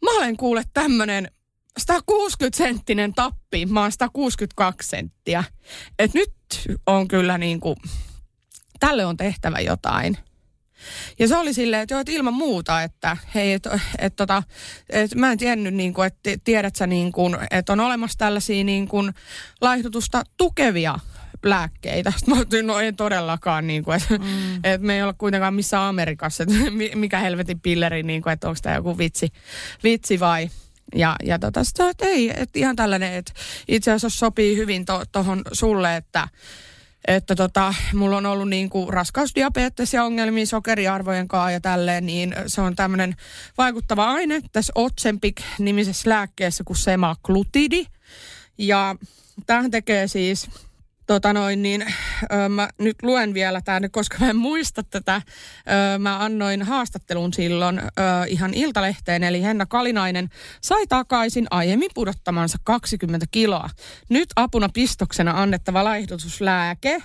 mä olen kuullut tämmönen 160-senttinen tappi. Mä oon 162 senttiä. Et nyt on kyllä niin kuin, tälle on tehtävä jotain. Ja se oli silleen, että joo, että ilman muuta, että hei, että mä en tiennyt, niin kuin, että tiedät sä, niin kuin, että on olemassa tällaisia niin kuin laihdutusta tukevia lääkkeitä. Sitten mä otin, no ei todellakaan, niin kuin, että me ei olla kuitenkaan missään Amerikassa, että mikä helvetin pilleri, niin kuin, että onko tämä joku vitsi vai... Ja sitten että ei, että ihan tällainen, että itse asiassa sopii hyvin tohon sulle, että mulla on ollut niinku raskausdiabeettisia ongelmia sokeriarvojen kanssa ja tälleen, niin se on tämmöinen vaikuttava aine tässä Ozempic-nimisessä lääkkeessä kuin semaglutidi. Ja tämähän tekee siis mä nyt luen vielä tämän, koska mä en muista tätä. Mä annoin haastattelun silloin ihan Iltalehteen, eli Henna Kalinainen sai takaisin aiemmin pudottamansa 20 kiloa. Nyt apuna pistoksena annettava laihdutuslääke.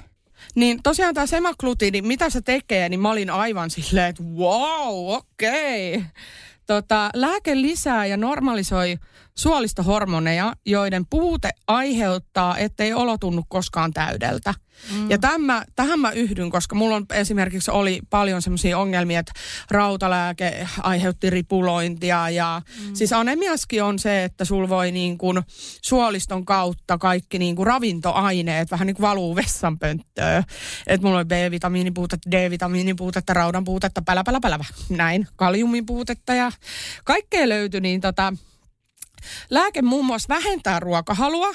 Niin tosiaan tämä semaglutidi, mitä se tekee, niin mä olin aivan silleen, että wow, okei. Okay. Lääke lisää ja normalisoi suolistohormoneja, joiden puute aiheuttaa, ettei olo tunnu koskaan täydeltä. Mm. Ja tähän mä yhdyn, koska mulla on esimerkiksi oli paljon semmoisia ongelmia, että rautalääke aiheutti ripulointia. Ja siis anemiaskin on se, että sul voi niin kuin suoliston kautta kaikki niin kuin ravintoaineet vähän niin kuin valuu vessanpönttöön. Että mulla oli B-vitamiinin puutetta, D-vitamiinin puutetta, raudan puutetta, pälä, näin, kaliumin puutetta ja kaikkea löytyi. Niin lääke muun muassa vähentää ruokahalua,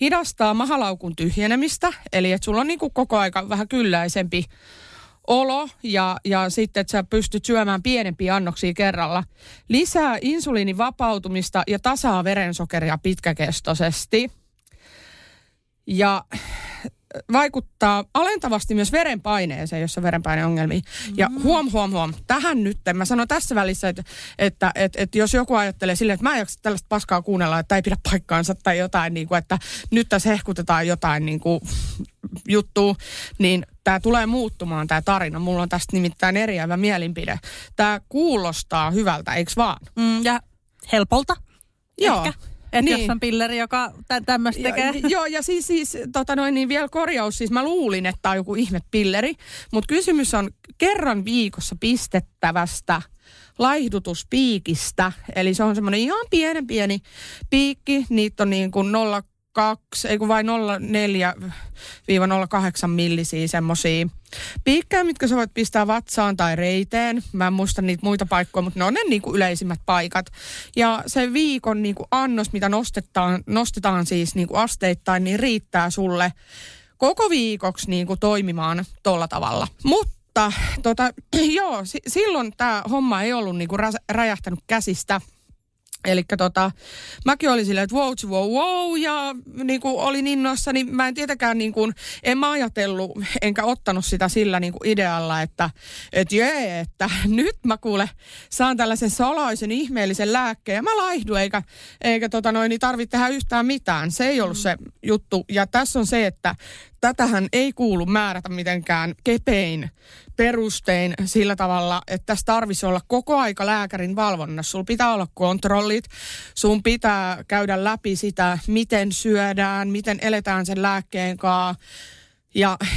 hidastaa mahalaukun tyhjenemistä, eli että sulla on niin kuin koko aika vähän kylläisempi olo ja sitten, että sä pystyt syömään pienempiä annoksia kerralla. Lisää insuliinin vapautumista ja tasaa verensokeria pitkäkestoisesti. Ja vaikuttaa alentavasti myös verenpaineeseen, jos on verenpaineongelmia. Ja huom, tähän nyt, mä sanon tässä välissä, että jos joku ajattelee silleen, että mä en jaksa tällaista paskaa kuunnella, että ei pidä paikkaansa tai jotain, niin kuin, että nyt tässä hehkutetaan jotain niin kuin juttua, niin tämä tulee muuttumaan tämä tarina. Mulla on tästä nimittäin eriävä mielipide. Tämä kuulostaa hyvältä, eikö vaan? Ja helpolta. Joo. Ehkä. Että niin. Jos on pilleri, joka tämmöistä tekee. Joo, ja siis vielä korjaus. Siis mä luulin, että on joku ihme pilleri. Mutta kysymys on kerran viikossa pistettävästä laihdutuspiikistä. Eli se on semmoinen ihan pieni piikki. Niitä on niin kuin 0,4-0,8 millisiä semmosia piikkejä, mitkä sä voit pistää vatsaan tai reiteen. Mä en muista niitä muita paikkoja, mutta ne on ne niinku yleisimmät paikat. Ja se viikon niinku annos, mitä nostetaan siis niinku asteittain, niin riittää sulle koko viikoksi niinku toimimaan tolla tavalla. Mutta silloin tää homma ei ollut niinku räjähtänyt käsistä. Elikkä mäkin olin silleen, että wow, ja niinku olin innossa, niin mä en tietenkään niinku, en mä ajatellut, enkä ottanut sitä sillä niinku idealla, että nyt mä kuule, saan tällaisen salaisen ihmeellisen lääkkeen, ja mä laihdun, eikä tarvitse tehdä yhtään mitään. Se ei ollut se juttu, ja tässä on se, että tätähän ei kuulu määrätä mitenkään kepein perustein sillä tavalla, että tässä tarvitsisi olla koko aika lääkärin valvonnassa. Sulla pitää olla kontrollit, sun pitää käydä läpi sitä, miten syödään, miten eletään sen lääkkeen kanssa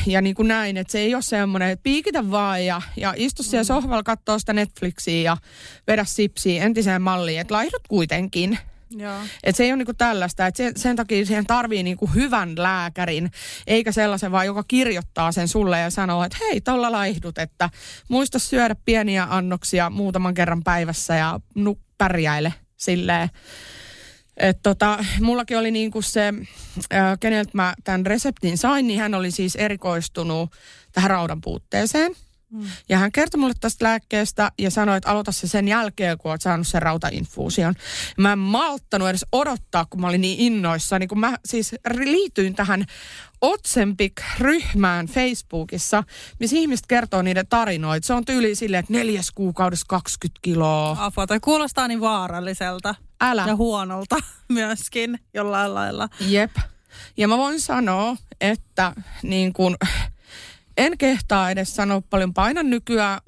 ja niin kuin näin. Että se ei ole semmoinen, että piikitä vaan ja istu siellä sohvalla, katsoo sitä Netflixiä ja vedä sipsiä entiseen malliin, että laihdut kuitenkin. Että se ei ole niinku tällaista, että sen takia siihen tarvii niinku hyvän lääkärin, eikä sellaisen vaan, joka kirjoittaa sen sulle ja sanoo, että hei, tolla laihdut, että muista syödä pieniä annoksia muutaman kerran päivässä ja pärjäile silleen. Että mullakin oli niinku se, keneltä mä tämän reseptin sain, niin hän oli siis erikoistunut tähän raudan puutteeseen. Ja hän kertoi mulle tästä lääkkeestä ja sanoi, että aloita se sen jälkeen, kun olet saanut sen rautainfuusion. Mä en malttanut edes odottaa, kun mä olin niin innoissani, niin kun mä siis liityin tähän Otsenpik-ryhmään Facebookissa, missä ihmiset kertoo niiden tarinoita. Se on tyyli silleen, että 4 kuukaudessa 20 kiloa. Apua, toi kuulostaa niin vaaralliselta. Älä. Ja huonolta myöskin jollain lailla. Jep. Ja mä voin sanoa, että niin kun en kehtaa edes sanoa paljon painan nykyään,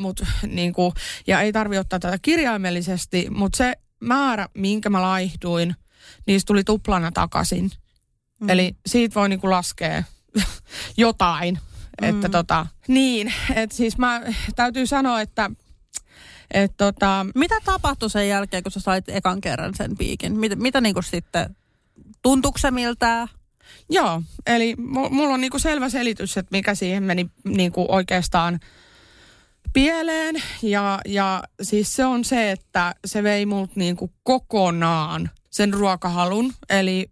ja ei tarvitse ottaa tätä kirjaimellisesti, mutta se määrä, minkä mä laihduin, niistä tuli tuplana takaisin. Eli siitä voi niinku laskea jotain. Että niin, että siis mä täytyy sanoa, että Mitä tapahtui sen jälkeen, kun sä sait ekan kerran sen piikin? Mitä niinku sitten, tuntuuko se miltään? Joo, eli mulla on niinku selvä selitys, että mikä siihen meni niinku oikeastaan pieleen. Ja siis se on se, että se vei multa niinku kokonaan sen ruokahalun. Eli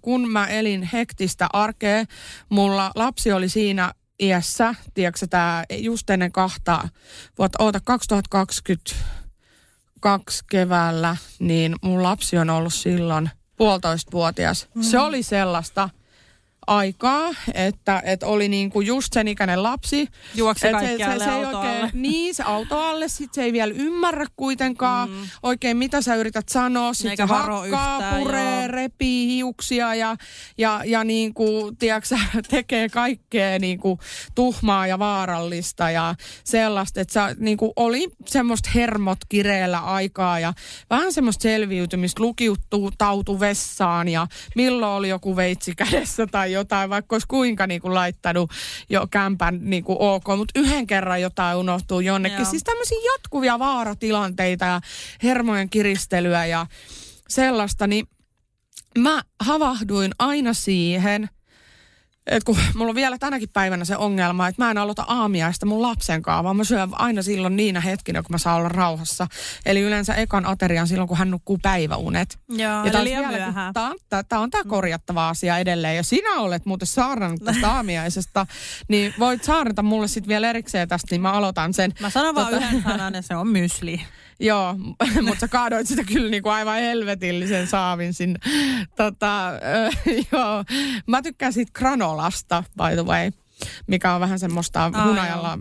kun mä elin hektistä arkea, mulla lapsi oli siinä iässä, tiedätkö tämä just ennen 2 vuotta, 2022 keväällä, niin mun lapsi on ollut silloin 1,5-vuotias. Se oli sellaista aikaa, että oli niinku just sen ikäinen lapsi. Juoksi kaikkialle autoalle. Niin, se autoalle, sit se ei vielä ymmärrä kuitenkaan oikein, mitä sä yrität sanoa. Sit eikä se hakkaa, puree, joo, repii hiuksia ja niinku, tiiäksä, tekee kaikkea niinku tuhmaa ja vaarallista ja sellaista, että se niinku oli semmoista hermot kireellä aikaa ja vähän semmoista selviytymistä, lukiuttuu vessaan ja milloin oli joku veitsi kädessä tai jotain, vaikka olisi kuinka niinku laittanut jo kämpän niinku ok, mutta yhden kerran jotain unohtuu jonnekin. Joo. Siis tämmöisiä jatkuvia vaaratilanteita ja hermojen kiristelyä ja sellaista, niin mä havahduin aina siihen, että kun mulla on vielä tänäkin päivänä se ongelma, että mä en aloita aamiaista mun lapsenkaan, vaan mä syön aina silloin niinä hetkinä, kun mä saan olla rauhassa. Eli yleensä ekan aterian silloin, kun hän nukkuu päiväunet. Joo, ja liian myöhään. Tää on tää korjattava asia edelleen. Ja sinä olet muuten saarnannut tästä aamiaisesta, niin voit saarnata mulle sitten vielä erikseen tästä, niin mä aloitan sen. Mä sanon vaan yhden sanan, ja se on mysli. Joo, mutta sä kaadoit sitä kyllä niinku aivan helvetillisen saavin sinne. Joo, mä tykkään siitä granolasta, by the way, mikä on vähän semmoista hunajalla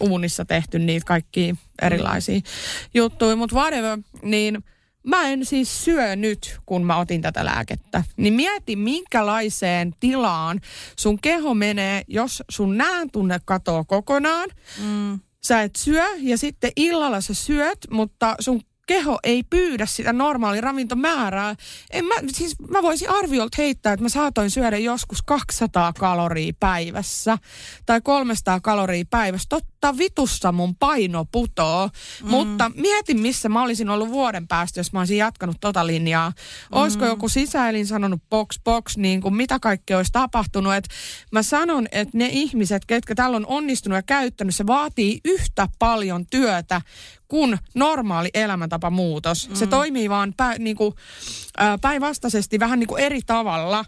uunissa tehty niitä kaikkia erilaisia juttuja. Mutta whatever, niin mä en siis syö nyt, kun mä otin tätä lääkettä. Niin mieti, minkälaiseen tilaan sun keho menee, jos sun nääntunne katoo kokonaan. Mm. Sä et syö ja sitten illalla sä syöt, mutta sun keho ei pyydä sitä normaalia ravintomäärää. Mä voisin arviolta heittää, että mä saatoin syödä joskus 200 kaloria päivässä tai 300 kaloria päivässä. Totta vitussa mun paino putoo, mutta mietin missä mä olisin ollut vuoden päästä, jos mä olisin jatkanut tota linjaa. Olisiko joku sisäelin sanonut box, niin kuin mitä kaikkea olisi tapahtunut. Et mä sanon, että ne ihmiset, ketkä tällä on onnistunut ja käyttänyt, se vaatii yhtä paljon työtä kun normaali elämäntapamuutos. Se toimii vaan päinvastaisesti vähän niin kuin eri tavalla.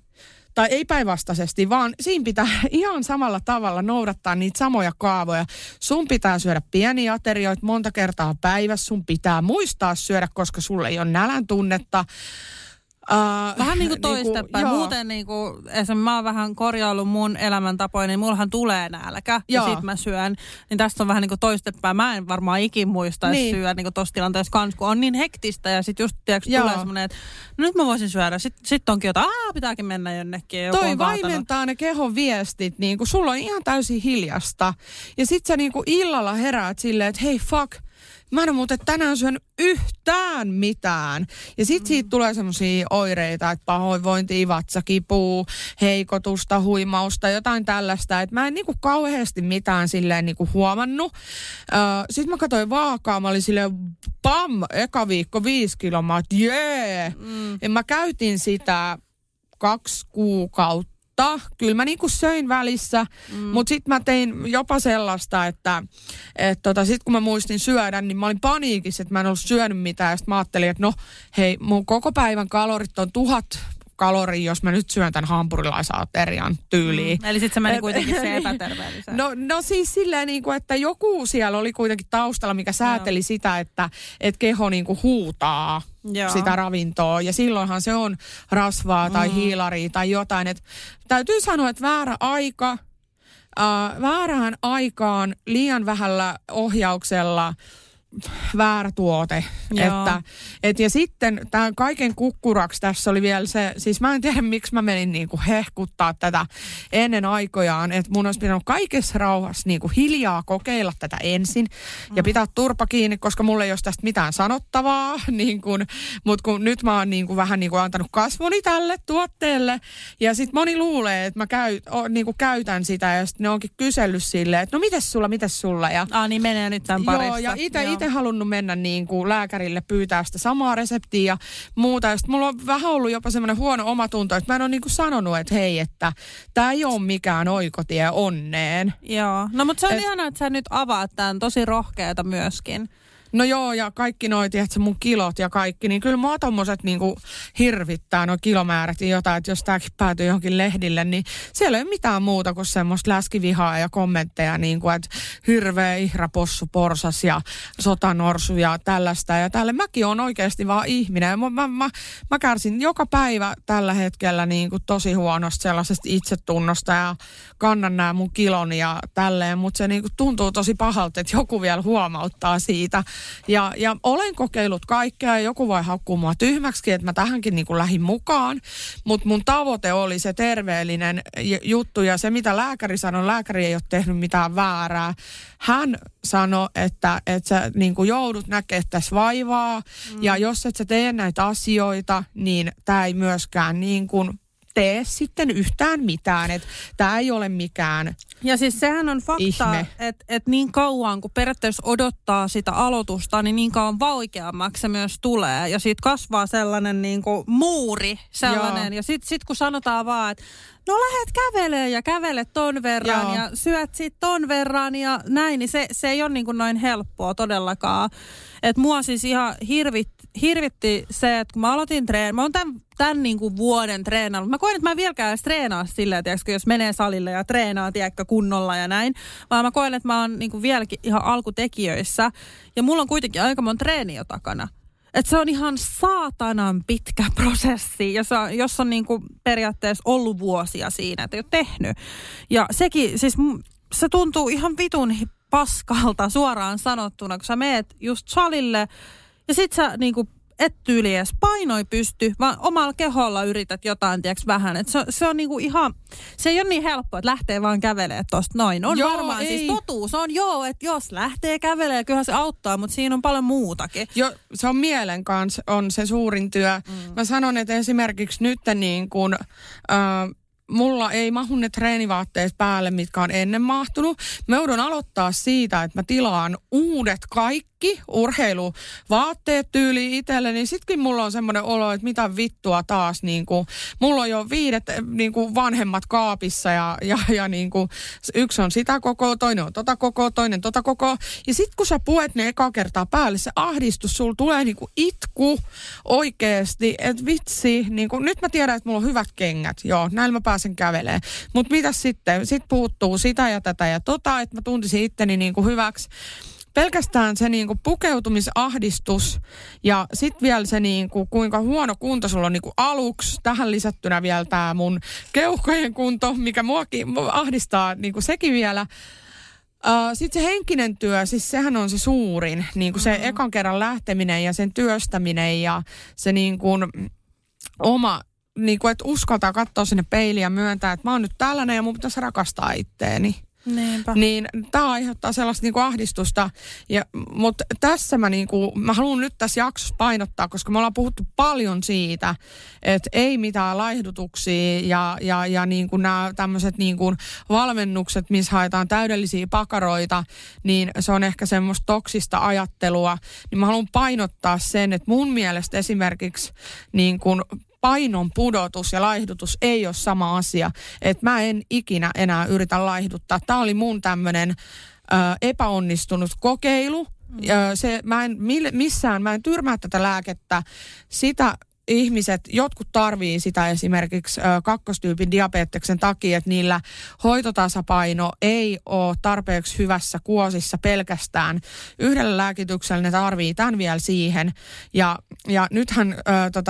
Tai ei päinvastaisesti, vaan siinä pitää ihan samalla tavalla noudattaa niitä samoja kaavoja. Sun pitää syödä pieniä aterioita monta kertaa päivässä. Sun pitää muistaa syödä, koska sulle ei ole nälän tunnetta. Vähän niin kuin toistepäin. Muuten niin kuin, esimerkiksi mä oon vähän korjaillut mun elämäntapoja, niin mullahan tulee nälkä ja sit mä syön. Niin tästä on vähän niin kuin toistepäin. Mä en varmaan ikin muistaisi syödä niin kuin tossa tilanteessa kans, kun on niin hektistä ja sit just tulee semmonen, että no nyt mä voisin syödä. Sit onkin jotain, pitääkin mennä jonnekin. Joku toi vaimentaa ne kehon viestit, niin kuin sulla on ihan täysin hiljasta. Ja sit sä niin kuin illalla heräät silleen, että hei fuck. Mä en ole muuten tänään syönyt yhtään mitään. Ja sit siitä tulee semmosia oireita, että pahoinvointi, vatsa kipuu, heikotusta, huimausta, jotain tällaista. Että mä en niinku kauheasti mitään silleen niinku huomannut. Sit mä katsoin vaakaa, mä olin silleen pam, eka viikko 5 kiloa. Mä oot, jee! Ja mä käytin sitä 2 kuukautta. Kyllä mä niinku söin välissä, mutta sit mä tein jopa sellaista, että sit kun mä muistin syödä, niin mä olin paniikissa, että mä en ollut syönyt mitään. Ja sit mä ajattelin, että no hei, mun koko päivän kalorit on 1000 kaloria, jos mä nyt syön tämän hampurilaisaterian tyyliin. Eli sit se meni kuitenkin se epäterveelliseen. No siis silleen niinku, että joku siellä oli kuitenkin taustalla, mikä sääteli sitä, että keho niinku huutaa. Joo. Sitä ravintoa. Ja silloinhan se on rasvaa tai hiilaria tai jotain. Et täytyy sanoa, että väärään aikaan liian vähällä ohjauksella väärä tuote. Ja sitten tämän kaiken kukkuraksi tässä oli vielä se, siis mä en tiedä miksi mä menin niinku hehkuttaa tätä ennen aikojaan, että mun olisi pitänyt kaikessa rauhassa niinku hiljaa kokeilla tätä ensin ja pitää turpa kiinni, koska mulla ei ole tästä mitään sanottavaa, niin mutta kun nyt mä oon niinku vähän niinku antanut kasvoni tälle tuotteelle ja sit moni luulee, että mä käytän sitä ja sit ne onkin kysellyt silleen, että no mites sulla ja niin menee nyt tämän parissa. Joo, ja itse halunnut mennä niin kuin lääkärille pyytää sitä samaa reseptiä ja muuta. Ja mulla on vähän ollut jopa semmoinen huono omatunto, että mä en ole niin kuin sanonut, että hei, että tää ei ole mikään oikotie onneen. Joo, no mutta se on ihanaa, että sä nyt avaat tämän, tosi rohkeata myöskin. No joo, ja kaikki noi, tiedätkö, mun kilot ja kaikki, niin kyllä mua tommoset niinku hirvittää noi kilomäärät ja jotain, että jos tääkin päätyy johonkin lehdille, niin siellä ei ole mitään muuta kuin semmoista läskivihaa ja kommentteja, niinku, että hirveä ihrapossu porsas ja sotanorsu ja tällaista. Ja täällä mäkin on oikeasti vaan ihminen. Mä kärsin joka päivä tällä hetkellä niinku tosi huonosta sellaisesta itsetunnosta ja kannan nää mun kilon ja tälleen, mutta se niinku tuntuu tosi pahalta, että joku vielä huomauttaa siitä. Ja olen kokeillut kaikkea, joku voi haukkua mua tyhmäksikin, että mä tähänkin niin kuin lähdin mukaan, mutta mun tavoite oli se terveellinen juttu ja se, mitä lääkäri sanoi, lääkäri ei ole tehnyt mitään väärää. Hän sanoi, että sä niin kuin joudut näkemään tässä vaivaa ja jos et sä tee näitä asioita, niin tää ei myöskään niin kuin tee sitten yhtään mitään, että tämä ei ole mikään. Ja siis sehän on fakta, että et niin kauan kun periaatteessa odottaa sitä aloitusta, niin niin kauan vaikeammaksi se myös tulee. Ja siitä kasvaa sellainen niin kuin muuri sellainen. Joo. Ja sit kun sanotaan vaan, että no lähet kävelee ja kävelet ton verran. Joo. Ja syöt sit ton verran ja näin, niin se ei ole niin kuin noin helppoa todellakaan. Että mua siis ihan hirvitti se, että kun mä aloitin mä oon tämän niin kuin vuoden treenannut. Mä koen, että mä en vieläkään edes treenaa silleen, tiedätkö, jos menee salille ja treenaa tiedätkö, kunnolla ja näin. Vaan mä koen, että mä oon niin kuin vieläkin ihan alkutekijöissä. Ja mulla on kuitenkin aika monta treeniä takana. Että se on ihan saatanan pitkä prosessi, jos on niin kuin periaatteessa ollut vuosia siinä, että ei ole tehnyt. Ja sekin, siis se tuntuu ihan vitun paskalta suoraan sanottuna, kun sä meet just salille ja sit sä niin kuin et tyyli edes painoi pysty, vaan omalla keholla yrität jotain, tiiäks, vähän. Et se on niinku ihan, se ei ole niin helppoa, että lähtee vaan kävelemään tosta noin. On joo, varmaan ei. Siis totuus on joo, että jos lähtee kävelemään, kyllähän se auttaa, mutta siinä on paljon muutakin. Jo, se on mielen kanssa, on se suurin työ. Mä sanon, että esimerkiksi nyt niin kun mulla ei mahu ne treenivaatteet päälle, mitkä on ennen mahtunut. Mä joudun aloittaa siitä, että mä tilaan uudet kaikki urheiluvaatteet tyyliin itselle, niin sitkin mulla on semmoinen olo, että mitä vittua taas. Niin kuin, mulla on jo 5 niin kuin vanhemmat kaapissa ja niin kuin, yksi on sitä kokoa, toinen on tota kokoa, toinen tota kokoa. Ja sit kun sä puet ne eka kertaa päälle, se ahdistus, sulla tulee niin kuin itku oikeesti, että vitsi. Niin kuin, nyt mä tiedän, että mulla on hyvät kengät, joo, näillä mä pääsen kävelemään. Mutta mitä sitten? Sitten puuttuu sitä ja tätä ja tota, että mä tuntisin itteni niin kuin hyväksi. Pelkästään se niinku pukeutumisahdistus ja sitten vielä se niinku, kuinka huono kunto sulla on niinku aluksi. Tähän lisättynä vielä tämä mun keuhkojen kunto, mikä muakin ahdistaa niinku sekin vielä. Sitten se henkinen työ, siis sehän on se suurin. Niinku se ekan kerran lähteminen ja sen työstäminen ja se niinku oma, niinku, että uskaltaa katsoa sinne peiliin ja myöntää, että mä oon nyt tällainen ja mun pitäisi rakastaa itteeni. Niinpä. Niin tämä aiheuttaa sellaista niinku ahdistusta, mutta tässä mä haluan nyt tässä jaksossa painottaa, koska me ollaan puhuttu paljon siitä, että ei mitään laihdutuksia ja niinku nämä tämmöiset niinku valmennukset, missä haetaan täydellisiä pakaroita, niin se on ehkä semmoista toksista ajattelua. Niin mä haluan painottaa sen, että mun mielestä esimerkiksi niinku painon pudotus ja laihdutus ei ole sama asia. Että mä en ikinä enää yritä laihduttaa. Tämä oli mun tämmöinen epäonnistunut kokeilu. Mä en tyrmää tätä lääkettä. Sitä ihmiset, jotkut tarvii sitä esimerkiksi kakkostyypin diabeteksen takia, että niillä hoitotasapaino ei ole tarpeeksi hyvässä kuosissa pelkästään. Yhdellä lääkityksellä ne tarvii tämän vielä siihen. Ja nythän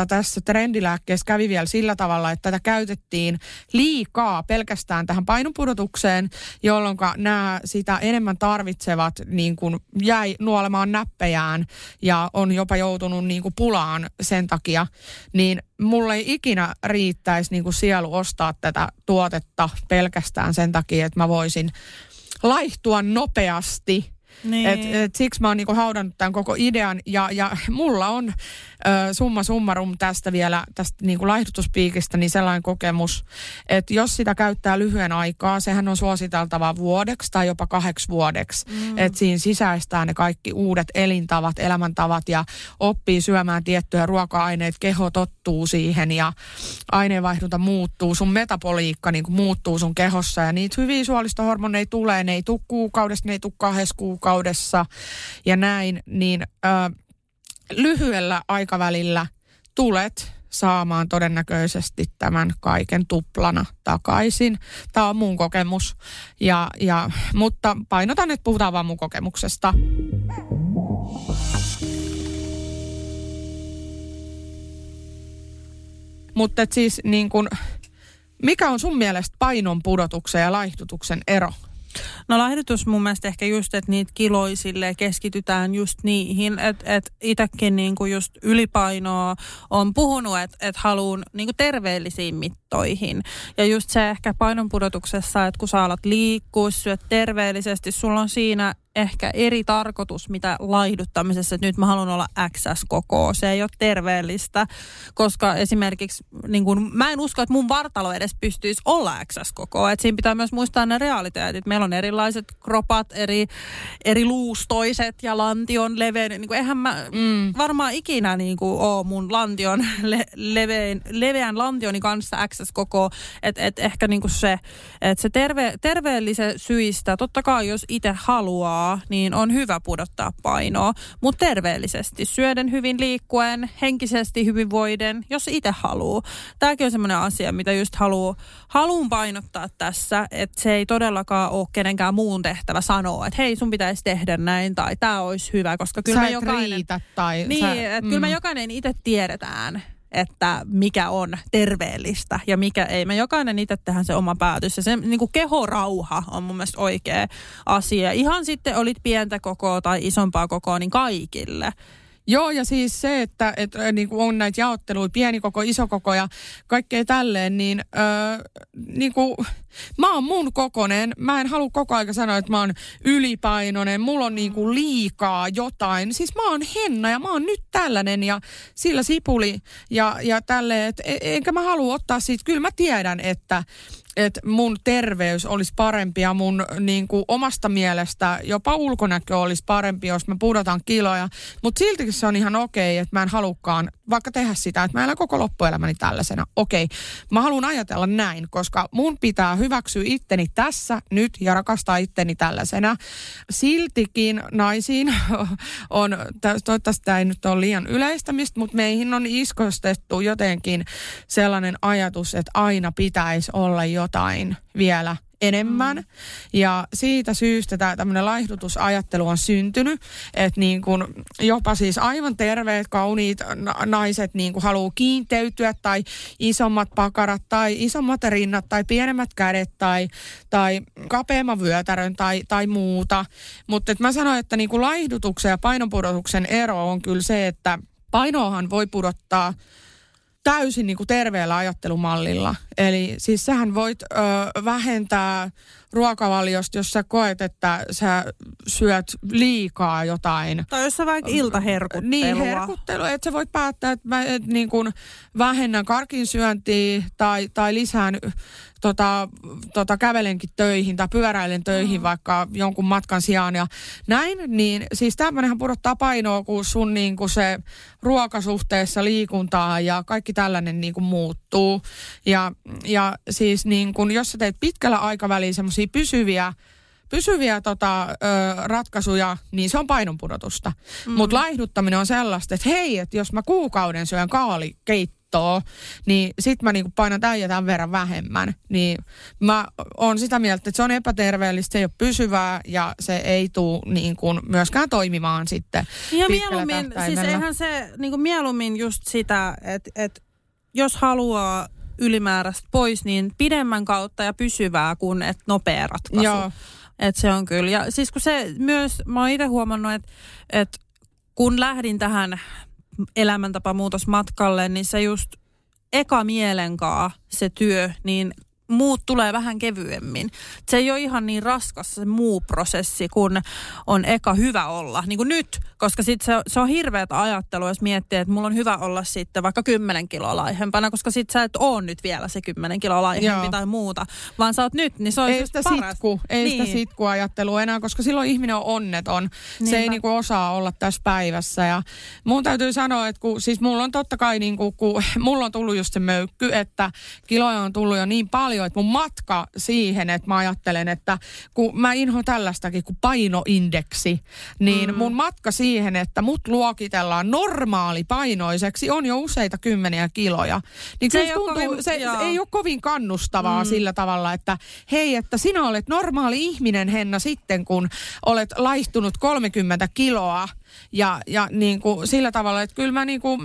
tässä trendilääkkeessä kävi vielä sillä tavalla, että tätä käytettiin liikaa pelkästään tähän painonpudotukseen, jolloin nämä sitä enemmän tarvitsevat niin kuin jäi nuolemaan näppejään ja on jopa joutunut niin kuin pulaan sen takia. Niin mulle ei ikinä riittäisi niin kuin sielu ostaa tätä tuotetta pelkästään sen takia, että mä voisin laihtua nopeasti. Niin. Et siksi mä oon niin kuin haudannut tämän koko idean ja mulla on summa summarum tästä vielä, tästä niin kuin laihdutuspiikistä, niin sellainen kokemus, että jos sitä käyttää lyhyen aikaa, sehän on suositeltava vuodeksi tai jopa 8 vuodeksi. Että siinä sisäistää ne kaikki uudet elintavat, elämäntavat ja oppii syömään tiettyjä ruoka-aineita, keho tottuu siihen ja aineenvaihdunta muuttuu, sun metaboliikka niin kuin muuttuu sun kehossa ja niitä hyviä suolistohormoneja tulee, ne ei tule kuukaudesta, ne ei tule 2 kuukaudesta. kuukaudessa ja näin, niin lyhyellä aikavälillä tulet saamaan todennäköisesti tämän kaiken tuplana takaisin. Tämä on mun kokemus, mutta painotan, että puhutaan vaan mun kokemuksesta. Mutta siis niin kun, mikä on sun mielestä painon pudotuksen ja laihdutuksen ero? No laihdutus mun mielestä ehkä just, että niitä kiloisille keskitytään just niihin, että itsekin niinku just ylipainoa on puhunut, että haluan niinku terveellisiin mittoihin. Ja just se ehkä painonpudotuksessa, että kun sä alat liikkua, syöt terveellisesti, sulla on siinä ehkä eri tarkoitus, mitä laihduttamisessa, että nyt mä haluan olla XS-kokoa. Se ei ole terveellistä, koska esimerkiksi, niin kun, mä en usko, että mun vartalo edes pystyisi olla XS-kokoa. Siinä pitää myös muistaa ne realiteetit. Meillä on erilaiset kropat, eri luustoiset ja lantion levein. Niin eihän mä varmaan ikinä niin ole mun lantion leveän lantioni kanssa XS-kokoa. Et ehkä niin se, että se terveellisen syistä, totta kai jos itse haluaa, niin on hyvä pudottaa painoa, mutta terveellisesti, syöden hyvin, liikkuen, henkisesti hyvinvoiden, jos itse haluaa. Tämäkin on semmoinen asia, mitä just haluan painottaa tässä, että se ei todellakaan ole kenenkään muun tehtävä sanoa, että hei, sun pitäisi tehdä näin tai tämä olisi hyvä, koska kyllä me jokainen, kyllä me jokainen itse tiedetään, että mikä on terveellistä ja mikä ei. Me jokainen itse tehdään se oma päätös. Ja se niin kuin kehorauha on mun mielestä oikea asia. Ihan sitten olit pientä kokoa tai isompaa kokoa, niin kaikille. Joo, ja siis se, että niin kuin on näitä jaotteluja, pieni koko, iso koko ja kaikkea tälleen, niin, niin kuin, mä oon mun kokonen. Mä en halua koko ajan sanoa, että mä oon ylipainoinen, mulla on niin kuin liikaa jotain. Siis mä oon Henna ja mä oon nyt tällainen ja sillä sipuli ja tälleen, että enkä mä halua ottaa siitä. Kyllä mä tiedän, että mun terveys olisi parempi ja mun niin kuin omasta mielestä jopa ulkonäkö olisi parempi, jos mä pudotan kiloja. Mutta siltikin se on ihan okei, että mä en halukaan vaikka tehdä sitä, että mä elän koko loppuelämäni tällaisena. Okei, mä haluan ajatella näin, koska mun pitää hyväksyä itteni tässä nyt ja rakastaa itteni tällaisena. Siltikin naisiin on, toivottavasti tämä ei nyt ole liian yleistämistä, mutta meihin on iskostettu jotenkin sellainen ajatus, että aina pitäisi olla jotain vielä enemmän. Ja siitä syystä tämä tämmöinen laihdutusajattelu on syntynyt, että niin kuin jopa siis aivan terveet, kauniit naiset niin kuin haluaa kiinteytyä tai isommat pakarat tai isommat rinnat tai pienemmät kädet tai kapeamman vyötärön tai muuta. Mutta mä sanoin, että niin kuin laihdutuksen ja painonpudotuksen ero on kyllä se, että painoahan voi pudottaa täysin niin kuin terveellä ajattelumallilla. Eli siis sähän voit vähentää ruokavaliosta, jos sä koet, että sä syöt liikaa jotain. Tai jos sä vaikka iltaherkuttelua. Niin, herkuttelu. Että sä voit päättää, että mä et niin kuin vähennän karkinsyöntiä tai lisään kävelenkin töihin tai pyöräilen töihin vaikka jonkun matkan sijaan ja näin, niin siis tämmöinenhän pudottaa painoa, kun sun niin kuin se ruokasuhteessa liikuntaa ja kaikki tällainen niin kuin muuttuu. Ja siis niin kuin jos sä teet pitkällä aikavälillä semmoisia pysyviä ratkaisuja, niin se on painonpudotusta. Mutta laihduttaminen on sellaista, että hei, että jos mä kuukauden syön kaalikeittoa, niin sit mä niinku painan tämän ja tämän verran vähemmän. Niin mä oon sitä mieltä, että se on epäterveellistä, se ei ole pysyvää ja se ei tule niin kuin myöskään toimimaan sitten ja pitkällä tähtäimellä. Siis eihän se niinku mieluummin just sitä, että jos haluaa ylimääräistä pois, niin pidemmän kautta ja pysyvää kuin et nopea ratkaisu. Joo. Et se on kyllä. Ja siis kun se myös, mä oon itse huomannut, että kun lähdin tähän elämäntapamuutosmatkalle, niin se just eka mielenkaa se työ, niin muut tulee vähän kevyemmin. Se ei ole ihan niin raskas se muu prosessi, kun on eka hyvä olla. Niin kuin nyt, koska sit se on hirveätä ajattelua, jos miettii, että mulla on hyvä olla sitten vaikka 10 kiloa laihempana, koska sit sä et oo nyt vielä se 10 kiloa laihempi tai muuta, vaan sä oot nyt, niin se on just paras. Sitä sitku-ajattelua enää, koska silloin ihminen on onneton. Niinpä. Se ei niinku osaa olla tässä päivässä. Ja mun täytyy sanoa, että siis mulla on totta kai, niinku, kun mulla on tullut just se möykky, että kiloja on tullut jo niin paljon, paljon, että mun matka siihen, että mä ajattelen, että kun mä inhoan tällaistakin kuin painoindeksi, niin mun matka siihen, että mut luokitellaan normaalipainoiseksi on jo useita kymmeniä kiloja. Niin se, ei ole kovin kannustavaa sillä tavalla, että hei, että sinä olet normaali ihminen, Henna, sitten kun olet laihtunut 30 kiloa ja niin kuin sillä tavalla, että kyllä mä niin kuin...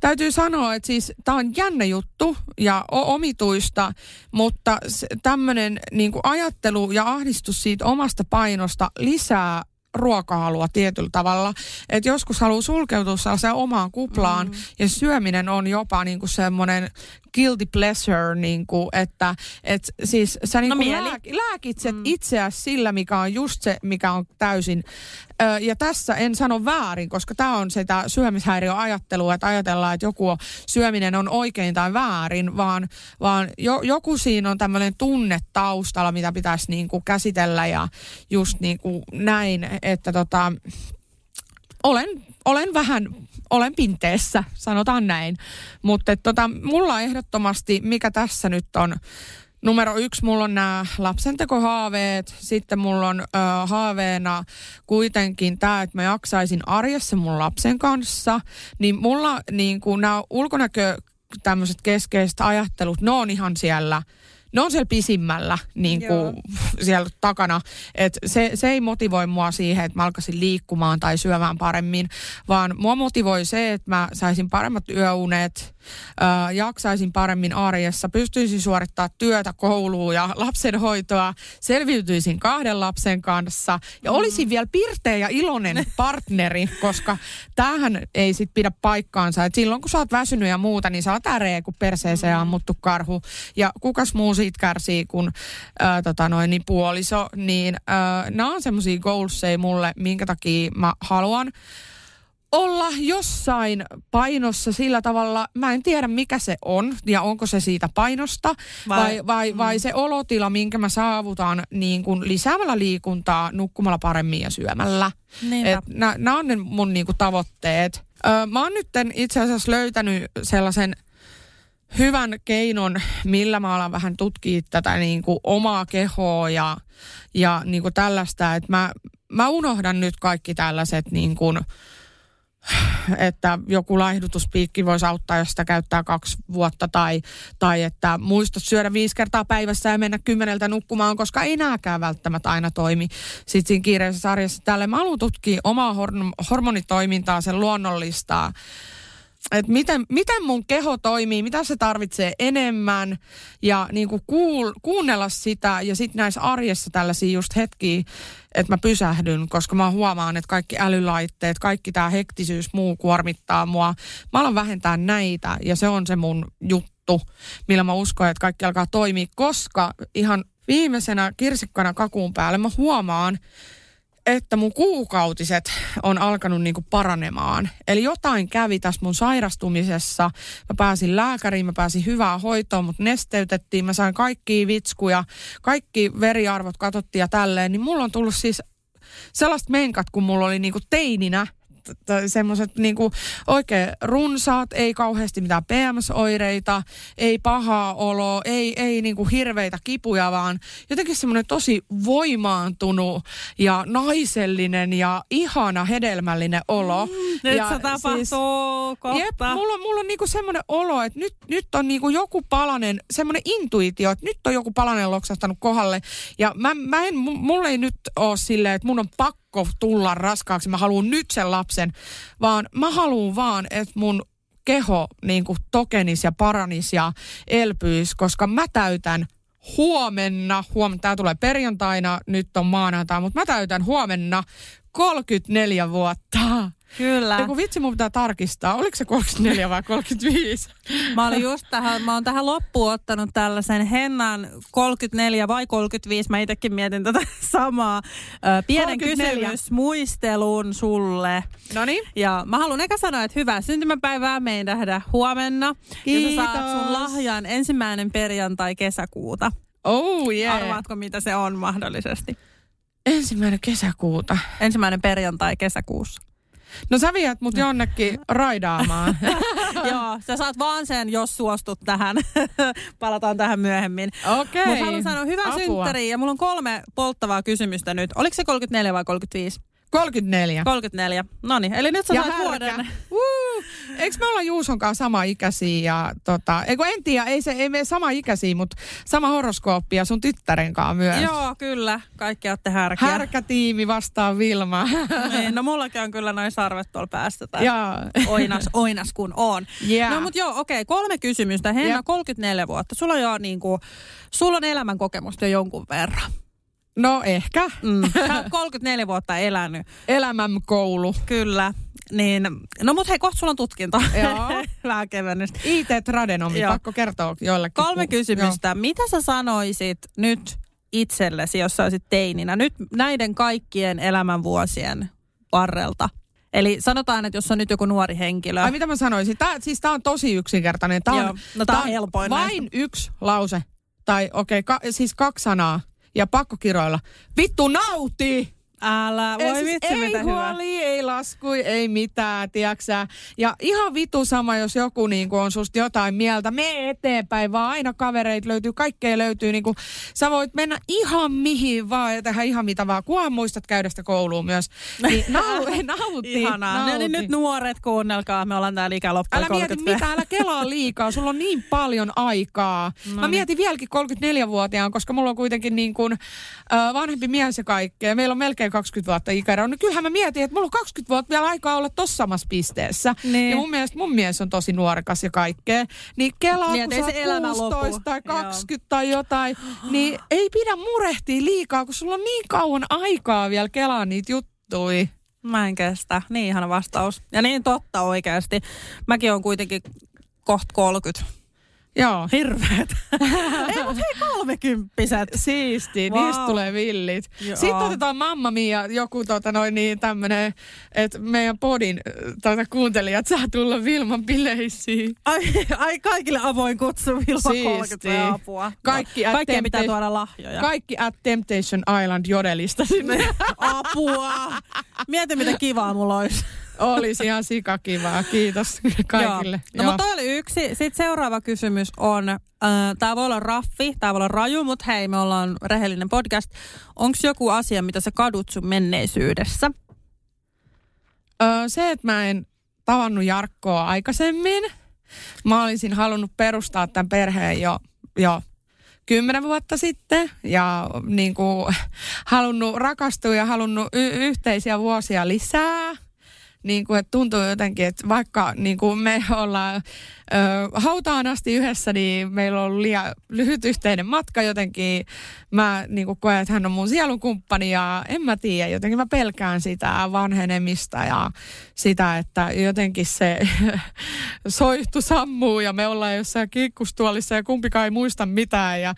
Täytyy sanoa, että siis tämä on jännä juttu ja omituista, mutta tämmöinen niin kuin ajattelu ja ahdistus siitä omasta painosta lisää ruokahalua tietyllä tavalla. Että joskus haluaa sulkeutua sellaiseen omaan kuplaan ja syöminen on jopa niin kuin semmoinen guilty pleasure, niin kuin, että et siis sä niin kuin lääkitset itseäsi sillä, mikä on just se, mikä on täysin. Ja tässä en sano väärin, koska tämä on sitä syömishäiriöajattelua, että ajatellaan, että joku syöminen on oikein tai väärin, vaan joku siinä on tämmöinen tunne taustalla, mitä pitäisi niin kuin käsitellä ja just niin kuin näin, että olen pinteessä, sanotaan näin. Mutta mulla ehdottomasti, mikä tässä nyt on, numero 1, mulla on nämä lapsentekohaaveet, sitten mulla on haaveena kuitenkin tämä, että mä jaksaisin arjessa mun lapsen kanssa, niin mulla niin kuin nämä ulkonäkö tämmöiset keskeiset ajattelut, ne on siellä pisimmällä niin kuin siellä takana. Et se ei motivoi mua siihen, että mä alkaisin liikkumaan tai syömään paremmin, vaan mua motivoi se, että mä saisin paremmat yöunet, jaksaisin paremmin arjessa, pystyisin suorittaa työtä, koulua ja lapsenhoitoa, selviytyisin 2 lapsen kanssa ja olisin vielä pirteä ja iloinen partneri, koska tämähän ei sit pidä paikkaansa. Et silloin kun sä oot väsynyt ja muuta, niin sä oot äreä kuin perseeseen ammuttu karhu ja kukas muu siitä kärsii kuin niin puoliso, niin nämä on semmoisia goalseja mulle, minkä takia mä haluan olla jossain painossa sillä tavalla, mä en tiedä mikä se on ja onko se siitä painosta vai se olotila, minkä mä saavutan niin kun lisäämällä liikuntaa, nukkumalla paremmin ja syömällä. Nämä on ne mun niin kun tavoitteet. Mä oon nyt itse asiassa löytänyt sellaisen hyvän keinon, millä mä alan vähän tutkia tätä niin kuin omaa kehoa ja niin kuin tällaista, että mä unohdan nyt kaikki tällaiset niin kuin, että joku laihdutuspiikki voisi auttaa, jos sitä käyttää 2 vuotta tai että muista syödä 5 kertaa päivässä ja mennä 10:ltä nukkumaan, koska ei nääkään välttämättä aina toimi. Sitten siinä kiireisessä sarjassa täällä mä haluan tutkia omaa hormonitoimintaa, sen luonnollistaa. Että miten mun keho toimii, mitä se tarvitsee enemmän ja niinku kuunnella sitä ja sitten näissä arjessa tällaisia just hetkiä, että mä pysähdyn, koska mä huomaan, että kaikki älylaitteet, kaikki tää hektisyys muu kuormittaa mua. Mä alan vähentää näitä ja se on se mun juttu, millä mä uskon, että kaikki alkaa toimia, koska ihan viimeisenä kirsikkana kakuun päälle mä huomaan, että mun kuukautiset on alkanut niinku paranemaan. Eli jotain kävi tässä mun sairastumisessa. Mä pääsin lääkäriin, mä pääsin hyvään hoitoon, mut nesteytettiin. Mä sain kaikkia vitskuja, kaikki veriarvot katsottiin ja tälleen. Niin mulla on tullut siis sellaiset menkat, kun mulla oli niinku teininä. Semmoiset niinku oikein runsaat, ei kauheasti mitään PMS-oireita, ei pahaa oloa, ei niinku hirveitä kipuja, vaan jotenkin semmoinen tosi voimaantunut ja naisellinen ja ihana hedelmällinen olo. Nyt ja se tapahtuu siis, kohta. Jep, mulla on niinku semmoinen olo, että nyt on niinku joku palanen, semmoinen intuitio, että nyt on joku palanen loksahtanut kohdalle. Ja mulla ei nyt ole silleen, että mun on pakko tulla raskaaksi, mä haluan nyt sen lapsen, vaan mä haluan vaan, että mun keho niin kuin tokenisi ja paranisi ja elpyisi, koska mä täytän huomenna, tää tulee perjantaina, nyt on maanantai, mutta mä täytän huomenna 34 vuotta. Kyllä. Ja kun vitsi, mun pitää tarkistaa, oliko se 34 vai 35? Mä oon tähän loppuun ottanut tällaisen Hennan 34 vai 35, mä itsekin mietin tätä samaa. Pienen kysymysmuistelun sulle. Noniin. Ja mä haluan eka sanoa, että hyvää syntymäpäivää, me ei nähdä huomenna. Kiitos. Ja sä saat sun lahjan 1. perjantai kesäkuuta. Oh yeah. Arvaatko, mitä se on mahdollisesti? 1. kesäkuuta. 1. perjantai kesäkuussa. No sä viet mut jonnekin raidaamaan. Joo, sä saat vaan sen, jos suostut tähän. Palataan tähän myöhemmin. Okei. Mut haluan sanoa hyvää synttäriä ja mulla on 3 polttavaa kysymystä nyt. Oliko se 34 vai 35? 34. 34. Noniin, eli nyt sä saat vuoden. Eikö me olla Juuson kanssa sama ikäisiä ja en tiedä, ei mene sama ikäisiä, mutta sama horoskooppi ja sun tyttären kanssa myös. Joo, kyllä. Kaikki ootte härkiä. Härkätiimi vastaan Vilma. Niin, no mullakin on kyllä noin sarvet tuolla päästä. Oinas kun on. Yeah. No mut joo, okei, 3 kysymystä. Henna, 34 vuotta. Sulla on jo niinku, sulla on elämän kokemusta jo jonkun verran. No ehkä. Sä oot 34 vuotta elänyt. Elämänkoulu. Kyllä. Niin, no mut hei, kohta sulla on tutkinto. Joo. Vähän kevennystä. IT-tradenomi, pakko kertoa joillekin. 3 kysymystä. Joo. Mitä sä sanoisit nyt itsellesi, jos sä olisit teininä, nyt näiden kaikkien elämänvuosien varrelta? Eli sanotaan, että jos on nyt joku nuori henkilö. Ai mitä mä sanoisin? Tää on tosi yksinkertainen. Tää on helpoin. Vain näistä. 1 lause. Tai siis 2 sanaa. Ja pakko kiroilla. Vittu nauti! Älä, voi siis vitsi, mitä hyvä. Ei huoli, ei laskui, ei mitään, tiiäksä. Ja ihan vitu sama, jos joku niinku on susta jotain mieltä. Mee eteenpäin, vaan aina kavereit löytyy, kaikkea löytyy. Niinku, sä voit mennä ihan mihin vaan ja tehdä ihan mitä vaan. Kunhan muistat käydä sitä kouluun myös. Niin, nauti. Ihanaa. No niin, nyt nuoret, kuunnelkaa. Me ollaan täällä ikäloppuun. Älä mieti mitään, älä kelaa liikaa. Sulla on niin paljon aikaa. No, mä mietin vieläkin 34-vuotiaan, koska mulla on kuitenkin niin kuin, vanhempi mies ja kaikkea. Meillä on melkein 20 vuotta ikäraja. No kyllähän mä mietin, että mulla on 20 vuotta vielä aikaa olla tossa samassa pisteessä. Niin. Ja mun mielestä mun mies on tosi nuorekas ja kaikkea. Niin kelaa, niin, kun sä oot 16 lopu. Tai 20 tai jotain, niin ei pidä murehtia liikaa, kun sulla on niin kauan aikaa vielä kelaa niitä juttuja. Mä en kestä. Niin ihana vastaus. Ja niin totta oikeasti. Mäkin on kuitenkin kohta 30. Joo. Hirveet. Ei, mut hei, 30-vuotiaat. Siisti, wow. Niistä tulee villit. Joo. Sitten otetaan Mamma Mia, joku tämmönen, että meidän podin kuuntelijat saa tulla Vilman bileisiin. Ai kaikille avoin kutsu Vilma 30 apua. Kaikkien pitää tuoda lahjoja. Kaikki at Temptation Island Jodelista sinne. Apua. Mieti, mitä kivaa mulla olisi. Olisi ihan sikakivaa. Kiitos kaikille. Joo. No mutta toi oli 1. Sitten seuraava kysymys on, tää voi olla raffi, tää voi olla raju, mutta hei, me ollaan rehellinen podcast. Onko joku asia, mitä sä kadut sun menneisyydessä? Se, että mä en tavannut Jarkkoa aikaisemmin. Mä olisin halunnut perustaa tämän perheen jo 10 vuotta sitten ja niin kuin, halunnut rakastua ja halunnut yhteisiä vuosia lisää. Niin kuin, että tuntuu jotenkin, että vaikka niin kuin me ollaan hautaan asti yhdessä, niin meillä on ollut liian lyhyt yhteinen matka jotenkin. Mä niin kuin koen, että hän on mun sielun kumppani ja en mä tiedä. Jotenkin mä pelkään sitä vanhenemista ja sitä, että jotenkin se soihtu sammuu ja me ollaan jossain kiikkustuolissa ja kumpikaan ei muista mitään. Ja,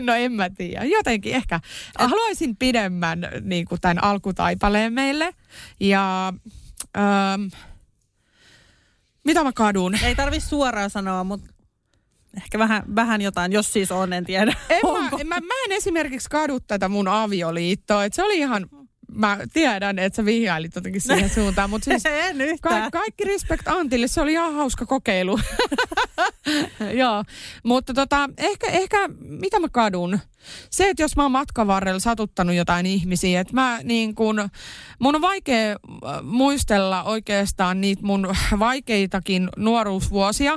no en mä tiedä. Jotenkin ehkä haluaisin pidemmän niin kuin tämän alkutaipaleen meille ja... mitä mä kadun? Ei tarvi suoraan sanoa, mutta ehkä vähän jotain, jos siis on, en tiedä. Mä en esimerkiksi kadu tätä mun avioliittoa. Et se oli ihan, mä tiedän, että sä vihjailit jotenkin siihen suuntaan, mutta siis en yhtään. Kaikki respect Antille, se oli ihan hauska kokeilu. Joo, mutta ehkä mitä mä kadun? Se, että jos mä oon matkan varrella satuttanut jotain ihmisiä, että mä niin kun, mun on vaikea muistella oikeastaan niitä mun vaikeitakin nuoruusvuosia,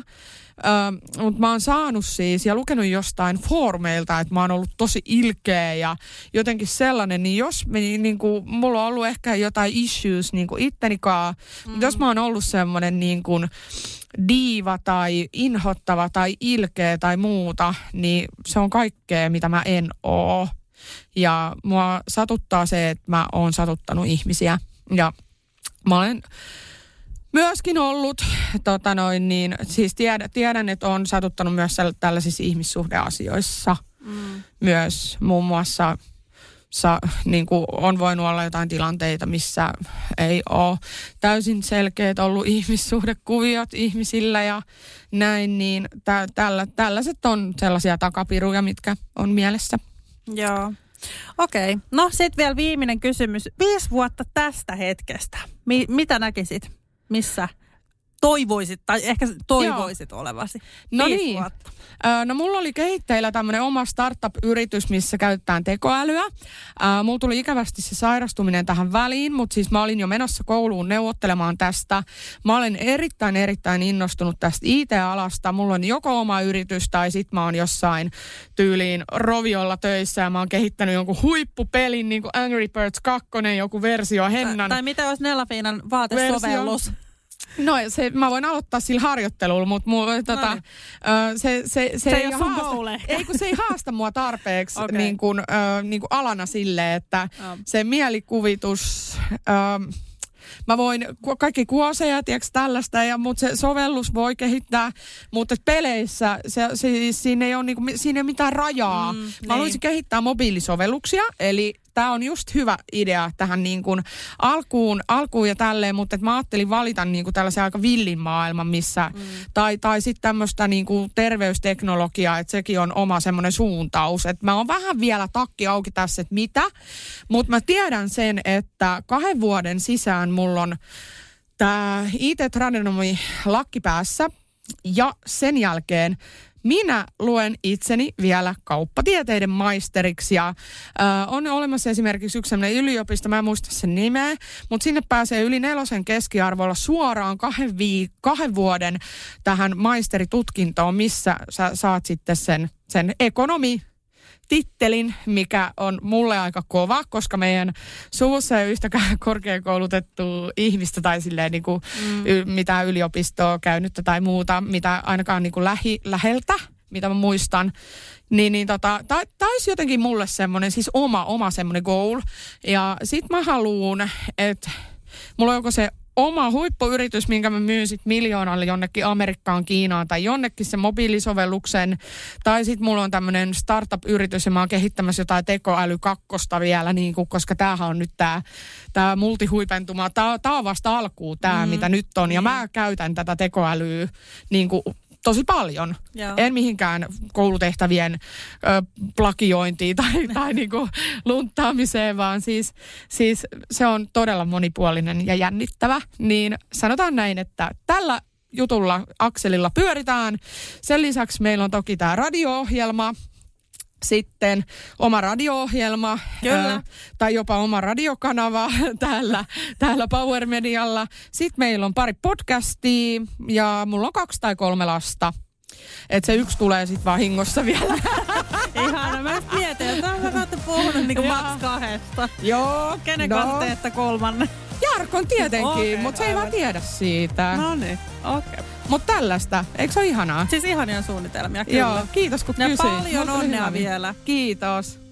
mutta mä oon saanut siis ja lukenut jostain foorumeilta, että mä oon ollut tosi ilkeä ja jotenkin sellainen, niin jos niin kun, mulla on ollut ehkä jotain issues niin kun ittenikaan, mutta jos mä oon ollut semmoinen niin kun, diiva tai inhottava tai ilkeä tai muuta, niin se on kaikkea, mitä mä en oo. Ja mua satuttaa se, että mä oon satuttanut ihmisiä. Ja mä olen myöskin ollut, siis tiedän, että oon satuttanut myös tällaisissa ihmissuhdeasioissa. Myös muun muassa niin kuin on voinut olla jotain tilanteita, missä ei ole täysin selkeät ollut ihmissuhdekuviot ihmisillä ja näin, niin tällaiset on sellaisia takapiruja, mitkä on mielessä. Joo. Okei. No sit vielä viimeinen kysymys. 5 vuotta tästä hetkestä. Mitä näkisit? Missä toivoisit tai ehkä toivoisit olevasi? No niin. Vuotta. No mulla oli kehitteillä tämmönen oma startup-yritys, missä käytetään tekoälyä. Mulla tuli ikävästi se sairastuminen tähän väliin, mutta siis mä olin jo menossa kouluun neuvottelemaan tästä. Mä olen erittäin innostunut tästä IT-alasta. Mulla on joko oma yritys tai sit mä oon jossain tyyliin Roviolla töissä ja mä oon kehittänyt jonkun huippupelin, niin kuin Angry Birds 2, joku versio Hennan. Tai mitä olisi Nella Fiinan vaatesovellus? No se, mä voin aloittaa sillä harjoittelulla, mutta se ei haasta mua tarpeeksi okay. niin kuin alana sille, että se mielikuvitus, mä voin kaikki kuoseja, tiedätkö tällaista, mutta se sovellus voi kehittää, mutta peleissä siinä ei ole mitään rajaa. Mä haluaisin kehittää mobiilisovelluksia, eli tämä on just hyvä idea tähän niin kuin alkuun ja tälleen, mutta mä ajattelin valita niin kuin tällaisen aika villin maailman, missä, tai sitten tämmöistä niin kuin terveysteknologiaa, että sekin on oma semmoinen suuntaus. Et mä oon vähän vielä takki auki tässä, että mitä, mutta mä tiedän sen, että 2 vuoden sisään mulla on tämä IT-tradenomia lakki päässä ja sen jälkeen minä luen itseni vielä kauppatieteiden maisteriksi ja on olemassa esimerkiksi yksi sellainen yliopisto, mä en muista sen nimeä, mutta sinne pääsee yli 4 keskiarvolla suoraan 2 vuoden tähän maisteritutkintoon, missä sä saat sitten sen ekonomi-tittelin, mikä on mulle aika kova, koska meidän suvussa ei yhtäkään korkeakoulutettua ihmistä tai silleen niin kuin mitään yliopistoa käynyttä tai muuta, mitä ainakaan niin kuin läheltä, mitä mä muistan. Taisi jotenkin mulle semmoinen, siis oma semmoinen goal. Ja sit mä haluun, että mulla on joko se oma huippuyritys, minkä mä myyn sit 1 miljoonalle jonnekin Amerikkaan, Kiinaan tai jonnekin sen mobiilisovelluksen. Tai sit mulla on tämmönen startup-yritys ja mä oon kehittämässä jotain tekoälykakkosta vielä, niin kuin, koska tämähän on nyt tää multihuipentuma. Tää on vasta alkuun mitä nyt on. Ja mä käytän tätä tekoälyä niin kuin tosi paljon. Joo. En mihinkään koulutehtävien plagiointiin tai niinku lunttaamiseen, vaan siis se on todella monipuolinen ja jännittävä. Niin sanotaan näin, että tällä jutulla akselilla pyöritään. Sen lisäksi meillä on toki tämä radio-ohjelma. Sitten oma radio-ohjelma tai jopa oma radiokanava täällä PowerMedialla. Sitten meillä on 2 podcastia ja mulla on 2 tai 3 lasta. Että se yksi tulee sitten vaan hingossa vielä. Ihana, mä just mietin, että sä olette puhunut niin kuin maks 2. Joo. Kenen kanssa teette 3? Jarkon tietenkin, mutta se ei vaan tiedä siitä. No niin, okei. Mutta tällaista, eikö se ole ihanaa? Siis ihania suunnitelmia, kyllä. Joo, kiitos kun kysyit. Ja paljon onnea vielä. Kiitos.